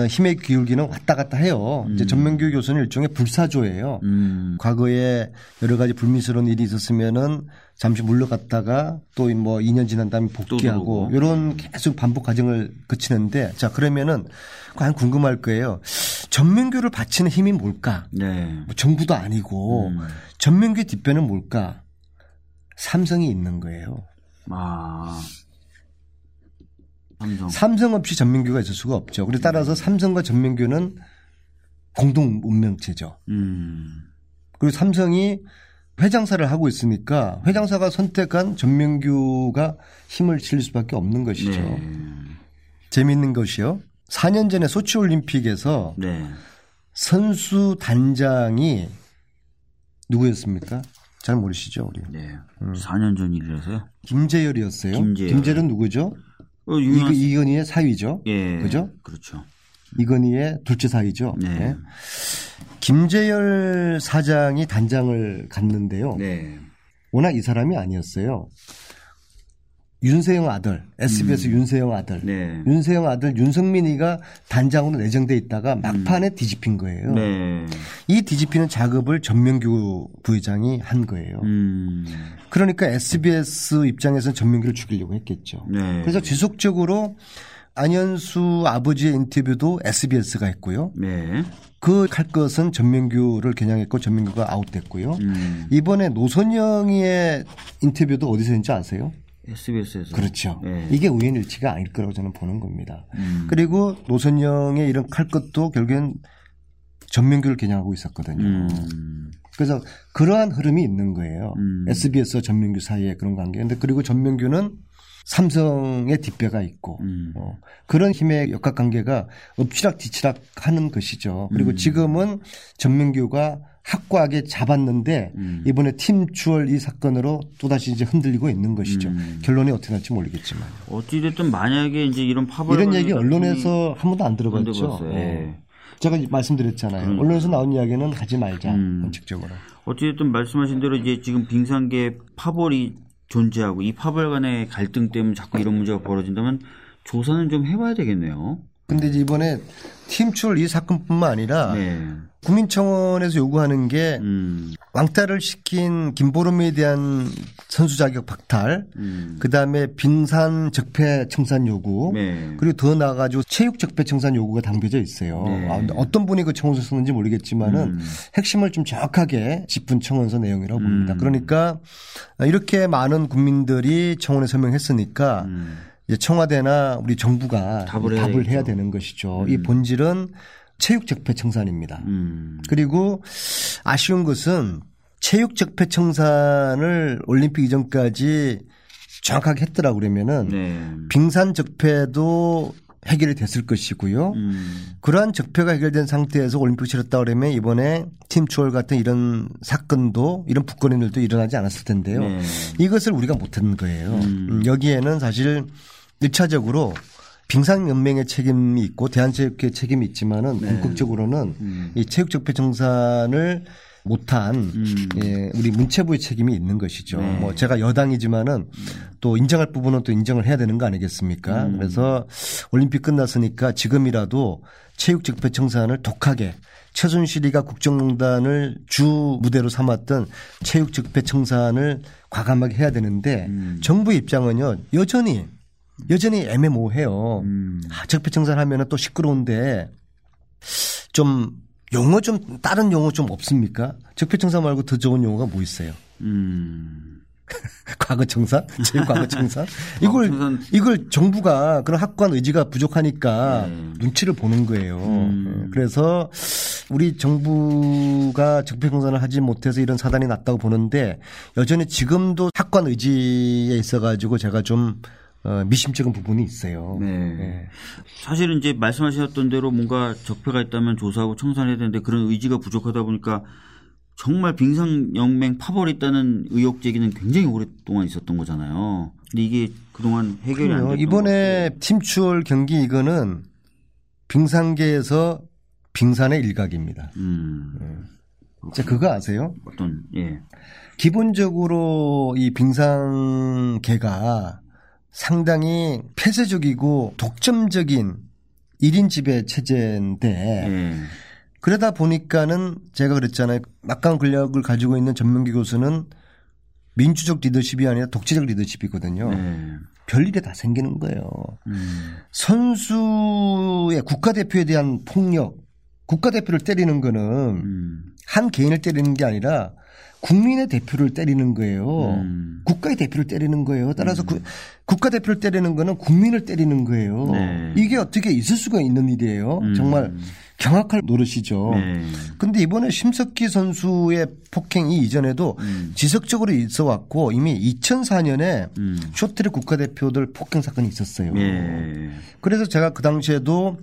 힘의 기울기는 왔다 갔다 해요. 음. 이제 전명규 교수는 일종의 불사조예요. 음. 과거에 여러 가지 불미스러운 일이 있었으면은 잠시 물러갔다가 또 뭐 이 년 지난 다음에 복귀하고 요런 계속 반복 과정을 거치는데 자, 그러면은 과연 궁금할 거예요. 전명규를 바치는 힘이 뭘까? 네. 뭐 정부도 아니고 음. 전명규의 뒷배는 뭘까? 삼성이 있는 거예요. 아. 삼성. 삼성 없이 전명규가 있을 수가 없죠. 그래서 따라서 삼성과 전명규는 공동 운명체죠. 음. 그리고 삼성이 회장사를 하고 있으니까 회장사가 선택한 전명규가 힘을 실릴 수밖에 없는 것이죠. 네. 재미있는 것이요. 사 년 전에 소치올림픽에서 네. 선수 단장이 누구였습니까? 잘 모르시죠, 우리. 네. 음. 사 년 전 일이라서요. 김재열이었어요. 김재열. 김재열은 누구죠? 어, 유명한... 이, 이건희의 사위죠. 예. 그죠? 그렇죠. 이건희의 둘째 사위죠. 네. 네. 김재열 사장이 단장을 갔는데요. 네. 워낙 이 사람이 아니었어요. 윤세형 아들, 에스비에스 음. 윤세형 아들, 네. 윤세형 아들 윤승민이가 단장으로 내정돼 있다가 막판에 음. 뒤집힌 거예요. 네. 이 뒤집히는 작업을 전명규 부회장이 한 거예요. 음. 그러니까 에스비에스 입장에서는 전명규를 죽이려고 했겠죠. 네. 그래서 지속적으로 안현수 아버지의 인터뷰도 에스비에스가 했고요. 네. 그 할 것은 전명규를 겨냥했고 전명규가 아웃됐고요. 음. 이번에 노선영의 인터뷰도 어디서 했는지 아세요? 에스비에스에서. 그렇죠. 네. 이게 우연일치가 아닐 거라고 저는 보는 겁니다. 음. 그리고 노선영의 이런 할 것도 결국엔 전명규를 겨냥하고 있었거든요. 음. 그래서 그러한 흐름이 있는 거예요. 음. 에스비에스와 전명규 사이에 그런 관계인데 그리고 전명규는 삼성의 뒷배가 있고 음. 어, 그런 힘의 역학관계가 엎치락뒤치락 하는 것이죠. 그리고 음. 지금은 전명규가 확고하게 잡았는데 음. 이번에 팀추월 이 사건으로 또다시 이제 흔들리고 있는 것이죠. 음. 결론이 어떻게 날지 모르겠지만. 어찌됐든 만약에 이제 이런 파벌 이런 얘기 언론에서 한 번도 안 들어봤죠. 안 네. 제가 말씀드렸잖아요. 음. 언론에서 나온 이야기는 하지 말자. 음. 원칙적으로. 어찌됐든 말씀하신 대로 이제 지금 빙상계 파벌이 존재하고 이 파벌 간의 갈등 때문에 자꾸 이런 문제가 벌어진다면 조사는 좀 해봐야 되겠네요. 근데 이번에 팀추월 이 사건뿐만 아니라 네. 국민청원에서 요구하는 게 음. 왕따를 시킨 김보람에 대한 선수 자격 박탈, 음. 그 다음에 빙산 적폐 청산 요구, 네. 그리고 더 나아가지고 체육 적폐 청산 요구가 담겨져 있어요. 네. 아, 어떤 분이 그 청원서 썼는지 모르겠지만은 음. 핵심을 좀 정확하게 짚은 청원서 내용이라고 봅니다. 음. 그러니까 이렇게 많은 국민들이 청원에 서명했으니까. 음. 청와대나 우리 정부가 답을, 답을 해야 되는 것이죠. 음. 이 본질은 체육적폐 청산입니다. 음. 그리고 아쉬운 것은 체육적폐 청산을 올림픽 이전까지 정확하게 했더라고 그러면은 네. 빙산 적폐도 해결이 됐을 것이고요. 음. 그러한 적폐가 해결된 상태에서 올림픽 치렀다 그러면 이번에 팀추월 같은 이런 사건도 이런 부끄러움들도 일어나지 않았을 텐데요. 네. 이것을 우리가 못한 거예요. 음. 여기에는 사실 일 차적으로 빙상연맹의 책임이 있고 대한체육회의 책임이 있지만은 네. 본격적으로는 음. 이 체육적폐 청산을 못한 음. 예, 우리 문체부의 책임이 있는 것이죠. 네. 뭐 제가 여당이지만은 또 인정할 부분은 또 인정을 해야 되는 거 아니겠습니까? 음. 그래서 올림픽 끝났으니까 지금이라도 체육적폐 청산을 독하게 최순실이가 국정농단을 주 무대로 삼았던 체육적폐 청산을 과감하게 해야 되는데 음. 정부 입장은요 여전히 여전히 애매모호해요. 음. 아, 적폐 청산하면은 또 시끄러운데 좀 용어 좀 다른 용어 좀 없습니까? 적폐 청산 말고 더 좋은 용어가 뭐 있어요? 음. 과거 청산, 체육 과거 청산. 이걸 청산. 이걸 정부가 그런 확고한 의지가 부족하니까 네. 눈치를 보는 거예요. 음. 그래서 우리 정부가 적폐 청산을 하지 못해서 이런 사단이 났다고 보는데 여전히 지금도 확고한 의지에 있어가지고 제가 좀. 어, 미심쩍은 부분이 있어요. 네. 네. 사실은 이제 말씀하셨던 대로 뭔가 적폐가 있다면 조사하고 청산해야 되는데 그런 의지가 부족하다 보니까 정말 빙상연맹 파벌이 있다는 의혹 제기는 굉장히 오랫동안 있었던 거잖아요. 근데 이게 그동안 해결이 안 됐던 이번에 팀추월 경기 이거는 빙상계에서 빙산의 일각입니다. 음. 네. 자, 그거 아세요? 어떤, 예. 기본적으로 이 빙상계가 상당히 폐쇄적이고 독점적인 일 인 지배 체제인데 음. 그러다 보니까는 제가 그랬잖아요. 막강한 권력을 가지고 있는 전명규 교수는 민주적 리더십이 아니라 독재적 리더십이거든요. 음. 별일이 다 생기는 거예요. 음. 선수의 국가대표에 대한 폭력, 국가대표를 때리는 거는 음. 한 개인을 때리는 게 아니라 국민의 대표를 때리는 거예요. 음. 국가의 대표를 때리는 거예요. 따라서 음. 구, 국가대표를 때리는 거는 국민을 때리는 거예요. 네. 이게 어떻게 있을 수가 있는 일이에요. 음. 정말 경악할 노릇이죠. 그런데 네. 이번에 심석희 선수의 폭행이 이전에도 음. 지속적으로 있어왔고 이미 이천사 년에 음. 쇼트랙 국가대표들 폭행 사건이 있었어요. 네. 그래서 제가 그 당시에도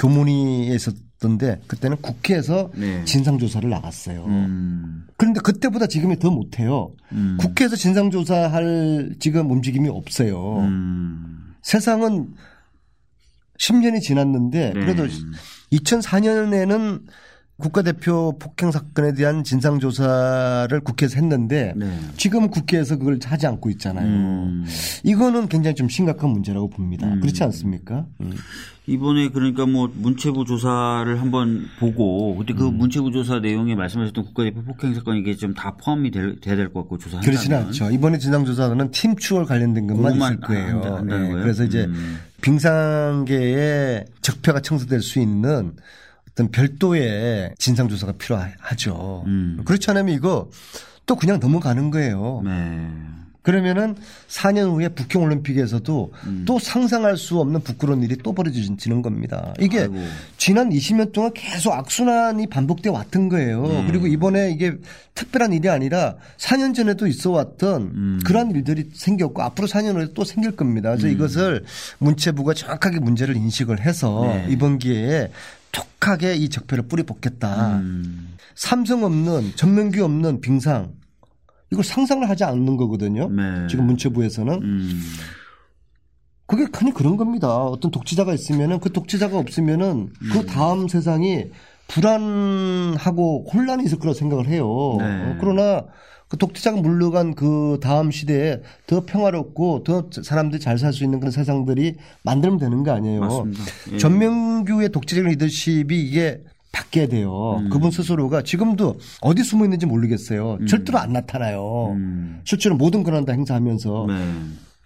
교문위에 있었던데 그때는 국회에서 네. 진상조사를 나갔어요. 음. 그런데 그때보다 지금이 더 못해요. 음. 국회에서 진상조사할 지금 움직임이 없어요. 음. 세상은 십 년이 지났는데 네. 그래도 이천사 년에는 국가대표 폭행 사건에 대한 진상조사를 국회에서 했는데 네. 지금은 국회에서 그걸 하지 않고 있잖아요. 음. 이거는 굉장히 좀 심각한 문제라고 봅니다. 음. 그렇지 않습니까? 음. 이번에 그러니까 뭐 문체부 조사를 한번 보고 그때 그 음. 문체부 조사 내용에 말씀하셨던 국가대표 폭행 사건이 이게 좀 다 포함이 될, 돼야 될 것 같고 조사한다면. 그렇진 않죠. 이번에 진상조사는 팀추월 관련된 것만 있을 거예요. 아, 한다, 네. 그래서 이제 음. 빙상계의 적폐가 청소될 수 있는 어떤 별도의 진상조사가 필요하죠. 음. 그렇지 않으면 이거 또 그냥 넘어가는 거예요. 네. 그러면은 사 년 후에 북경올림픽에서도 음. 또 상상할 수 없는 부끄러운 일이 또 벌어지는 겁니다. 이게 아이고. 지난 이십 년 동안 계속 악순환이 반복돼 왔던 거예요. 음. 그리고 이번에 이게 특별한 일이 아니라 사 년 전에도 있어 왔던 음. 그런 일들이 생겼고 앞으로 사 년 후에 또 생길 겁니다. 그래서 음. 이것을 문체부가 정확하게 문제를 인식을 해서 네. 이번 기회에 톡하게 이 적폐를 뿌리 뽑겠다. 음. 삼성 없는 전명규 없는 빙상 이걸 상상을 하지 않는 거거든요. 네. 지금 문체부에서는. 음. 그게 흔히 그런 겁니다. 어떤 독재자가 있으면은 그 독재자가 없으면은 음. 그 다음 세상이 불안하고 혼란이 있을 거라고 생각을 해요. 네. 그러나 그 독재자가 물러간 그 다음 시대에 더 평화롭고 더 사람들이 잘 살 수 있는 그런 세상들이 만들면 되는 거 아니에요. 맞습니다. 예. 전명규의 독재적인 리더십이 이게 바뀌어야 돼요. 음. 그분 스스로가 지금도 어디 숨어 있는지 모르겠어요. 음. 절대로 안 나타나요. 음. 실제로 모든 권한 다 행사하면서. 네.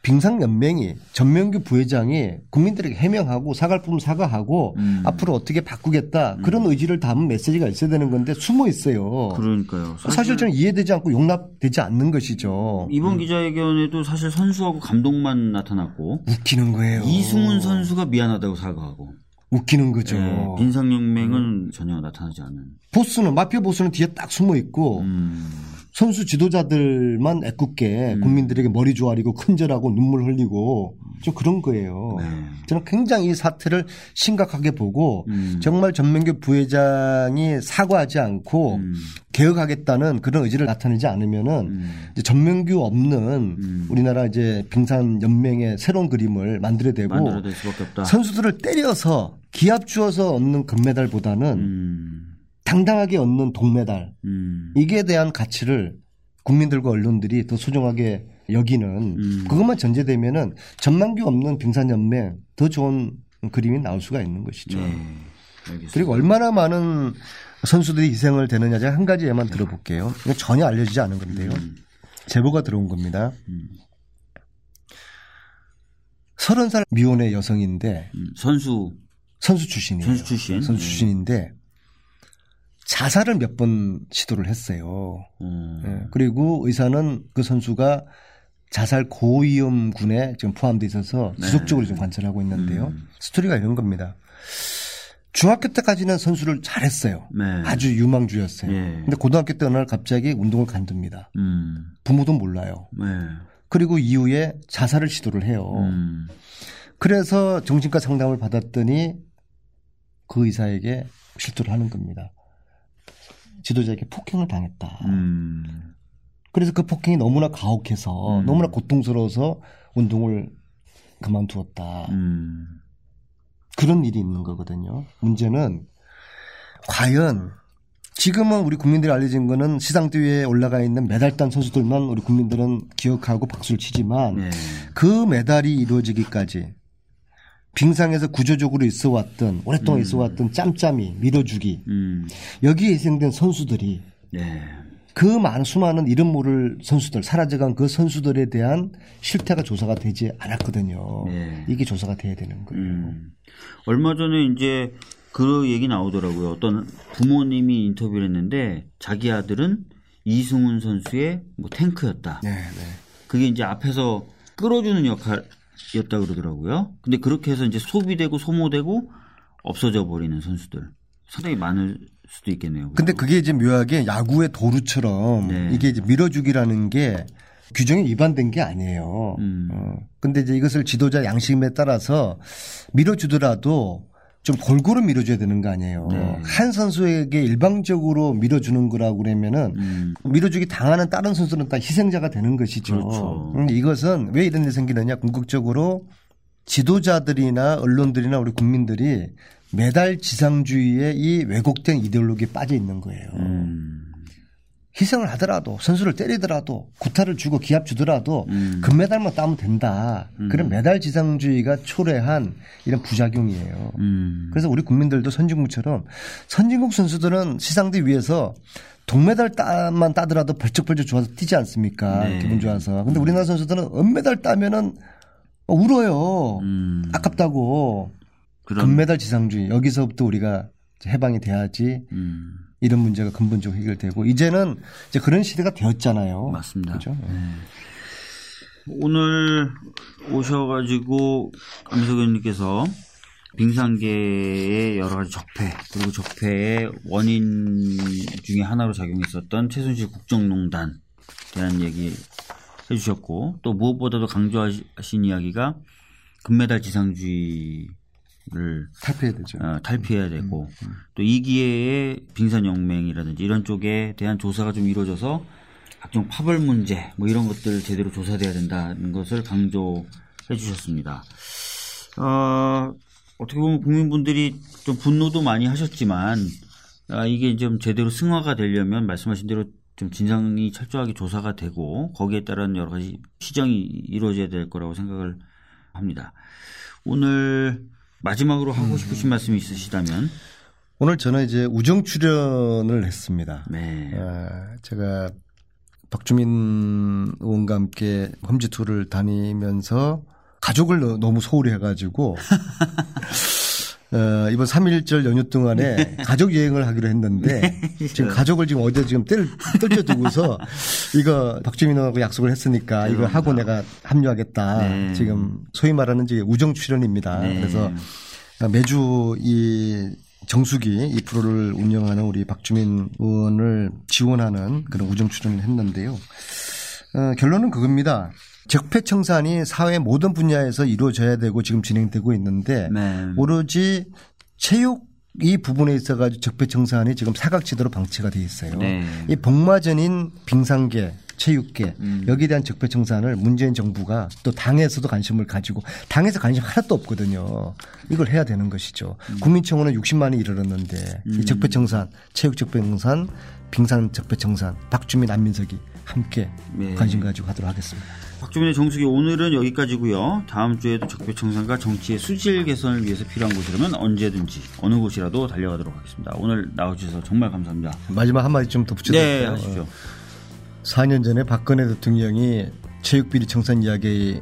빙상연맹이 전명규 부회장이 국민들에게 해명하고 사과할 부분 사과하고 음. 앞으로 어떻게 바꾸겠다 그런 음. 의지를 담은 메시지가 있어야 되는 건데 숨어 있어요. 그러니까요. 사실, 사실 저는 이해되지 않고 용납되지 않는 것이죠. 이번 음. 기자회견에도 사실 선수하고 감독만 나타났고 웃기는 거예요. 이승훈 선수가 미안하다고 사과하고. 웃기는 거죠. 네, 빙상연맹은 음. 전혀 나타나지 않는. 보스는 마피아 보스는 뒤에 딱 숨어 있고 음. 선수 지도자들만 애꿎게 음. 국민들에게 머리 조아리고 큰절하고 눈물 흘리고 좀 그런 거예요. 네. 저는 굉장히 이 사태를 심각하게 보고 음. 정말 전명규 부회장이 사과하지 않고 음. 개혁하겠다는 그런 의지를 나타내지 않으면은 음. 이제 전명규 없는 음. 우리나라 이제 빙상 연맹의 새로운 그림을 만들어야 되고 만들어낼 수밖에 없다. 선수들을 때려서 기합 주어서 얻는 금메달보다는 음. 당당하게 얻는 동메달 음. 이게 대한 가치를 국민들과 언론들이 더 소중하게 여기는 음. 그것만 전제되면은 전망규 없는 빙산연맹 더 좋은 그림이 나올 수가 있는 것이죠. 네. 그리고 얼마나 많은 선수들이 희생을 되느냐 제가 한 가지에만 네. 들어볼게요. 이거 전혀 알려지지 않은 건데요. 음. 제보가 들어온 겁니다. 음. 서른 살 미혼의 여성인데 음. 선수 선수 출신이에요. 선수 출신 선수 출신인데. 자살을 몇 번 시도를 했어요. 음. 예. 그리고 의사는 그 선수가 자살 고위험군에 지금 포함되어 있어서 네. 지속적으로 지금 관찰하고 있는데요. 음. 스토리가 이런 겁니다. 중학교 때까지는 선수를 잘했어요. 네. 아주 유망주였어요. 그런데 네. 고등학교 때 어느 날 갑자기 운동을 간둡니다. 음. 부모도 몰라요. 네. 그리고 이후에 자살을 시도를 해요. 음. 그래서 정신과 상담을 받았더니 그 의사에게 실토를 하는 겁니다. 지도자에게 폭행을 당했다. 음. 그래서 그 폭행이 너무나 가혹해서 음. 너무나 고통스러워서 운동을 그만두었다. 음. 그런 일이 있는 거거든요. 문제는 과연 지금은 우리 국민들이 알려진 거는 시상대회에 올라가 있는 메달 딴 선수들만 우리 국민들은 기억하고 박수를 치지만 네. 그 메달이 이루어지기까지 빙상에서 구조적으로 있어왔던 오랫동안 음. 있어왔던 짬짬이 밀어주기 음. 여기에 희생된 선수들이 네. 그 많은 수많은 이름 모를 선수들 사라져간 그 선수들에 대한 실태가 조사가 되지 않았거든요. 네. 이게 조사가 돼야 되는 거예요. 음. 얼마 전에 이제 그 얘기 나오더라고요. 어떤 부모님이 인터뷰를 했는데 자기 아들은 이승훈 선수의 뭐 탱크였다. 네, 네. 그게 이제 앞에서 끌어주는 역할 였다 그러더라고요. 근데 그렇게 해서 이제 소비되고 소모되고 없어져 버리는 선수들 상당히 많을 수도 있겠네요. 근데 그게 이제 묘하게 야구의 도루처럼 네. 이게 이제 밀어주기라는 게 규정에 위반된 게 아니에요. 음. 어. 근데 이제 이것을 지도자 양심에 따라서 밀어주더라도 좀 골고루 밀어줘야 되는 거 아니에요. 네. 한 선수에게 일방적으로 밀어주는 거라고 그러면은 음. 밀어주기 당하는 다른 선수는 다 희생자가 되는 것이죠. 그렇죠. 음, 이것은 왜 이런 일이 생기느냐. 궁극적으로 지도자들이나 언론들이나 우리 국민들이 매달 지상주의의 이 왜곡된 이데올로기에 빠져 있는 거예요. 음. 희생을 하더라도 선수를 때리더라도 구타를 주고 기합 주더라도 음. 금메달만 따면 된다. 음. 그런 메달 지상주의가 초래한 이런 부작용이에요. 음. 그래서 우리 국민들도 선진국처럼 선진국 선수들은 시상대 위에서 동메달만 따더라도 벌쩍벌쩍 좋아서 뛰지 않습니까? 네. 기분 좋아서. 근데 우리나라 선수들은 은메달 따면은 울어요. 음. 아깝다고. 그럼. 금메달 지상주의. 여기서부터 우리가 해방이 돼야지. 음. 이런 문제가 근본적으로 해결되고 이제는 이제 그런 시대가 되었잖아요. 맞습니다. 그렇죠? 네. 오늘 오셔가지고 안민석 의원님께서 빙상계의 여러 가지 적폐 그리고 적폐의 원인 중에 하나로 작용했었던 최순실 국정농단에 대한 얘기 해주셨고 또 무엇보다도 강조하신 이야기가 금메달 지상주의 를 탈피해야 되죠. 어, 탈피해야 되고 음, 음. 또 이 기회에 빙산연맹이라든지 이런 쪽에 대한 조사가 좀 이루어져서 각종 파벌 문제 뭐 이런 것들 제대로 조사돼야 된다는 것을 강조해 주셨습니다. 어, 어떻게 보면 국민분들이 좀 분노도 많이 하셨지만 아, 이게 좀 제대로 승화가 되려면 말씀하신 대로 좀 진상이 철저하게 조사가 되고 거기에 따른 여러 가지 시정이 이루어져야 될 거라고 생각을 합니다. 오늘 마지막으로 하고 싶으신 음. 말씀이 있으시다면 오늘 저는 이제 우정 출연을 했습니다. 네. 아, 제가 박주민 의원과 함께 험지 투어를 다니면서 가족을 너무 소홀히 해가지고 어, 이번 삼일절 연휴 동안에 네. 가족 여행을 하기로 했는데 네. 지금 가족을 지금 어제 지금 떨쳐두고서 이거 박주민하고 약속을 했으니까 이거 하고 내가 합류하겠다. 네. 지금 소위 말하는 우정 출연입니다. 네. 그래서 매주 이 정수기 이 프로를 운영하는 우리 박주민 의원을 지원하는 그런 우정 출연을 했는데요. 어, 결론은 그겁니다. 적폐 청산이 사회 모든 분야에서 이루어져야 되고 지금 진행되고 있는데 네. 오로지 체육 이 부분에 있어가지고 적폐 청산이 지금 사각지대로 방치가 돼 있어요. 네. 이 복마전인 빙상계, 체육계 음. 여기에 대한 적폐 청산을 문재인 정부가 또 당에서도 관심을 가지고 당에서 관심 하나도 없거든요. 이걸 해야 되는 것이죠. 음. 국민청원은 육십만이 이르렀는데 음. 이 적폐 청산, 체육 적폐 청산, 빙상 적폐 청산, 박주민, 안민석이 함께 네. 관심 가지고 하도록 하겠습니다. 박주민의 정수기 오늘은 여기까지고요. 다음 주에도 적폐청산과 정치의 수질 개선을 위해서 필요한 곳이라면 언제든지 어느 곳이라도 달려가도록 하겠습니다. 오늘 나와주셔서 정말 감사합니다. 마지막 한마디 좀 덧붙여드릴게요. 네, 하십시오. 사 년 전에 박근혜 대통령이 체육비리 청산 이야기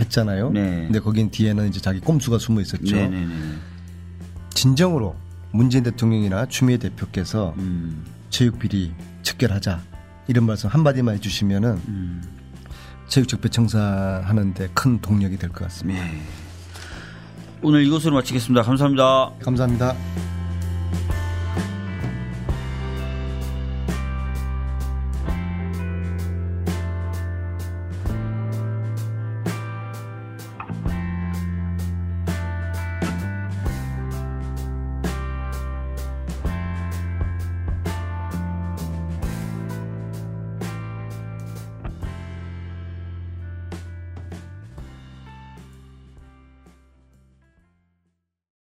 했잖아요. 네. 근데 거긴 뒤에는 이제 자기 꼼수가 숨어 있었죠. 네, 네, 네. 진정으로 문재인 대통령이나 추미애 대표께서 음. 체육비리 척결하자 이런 말씀 한마디만 해주시면은 음. 체육적폐 청산하는데 큰 동력이 될 것 같습니다. 네. 오늘 이것으로 마치겠습니다. 감사합니다. 감사합니다.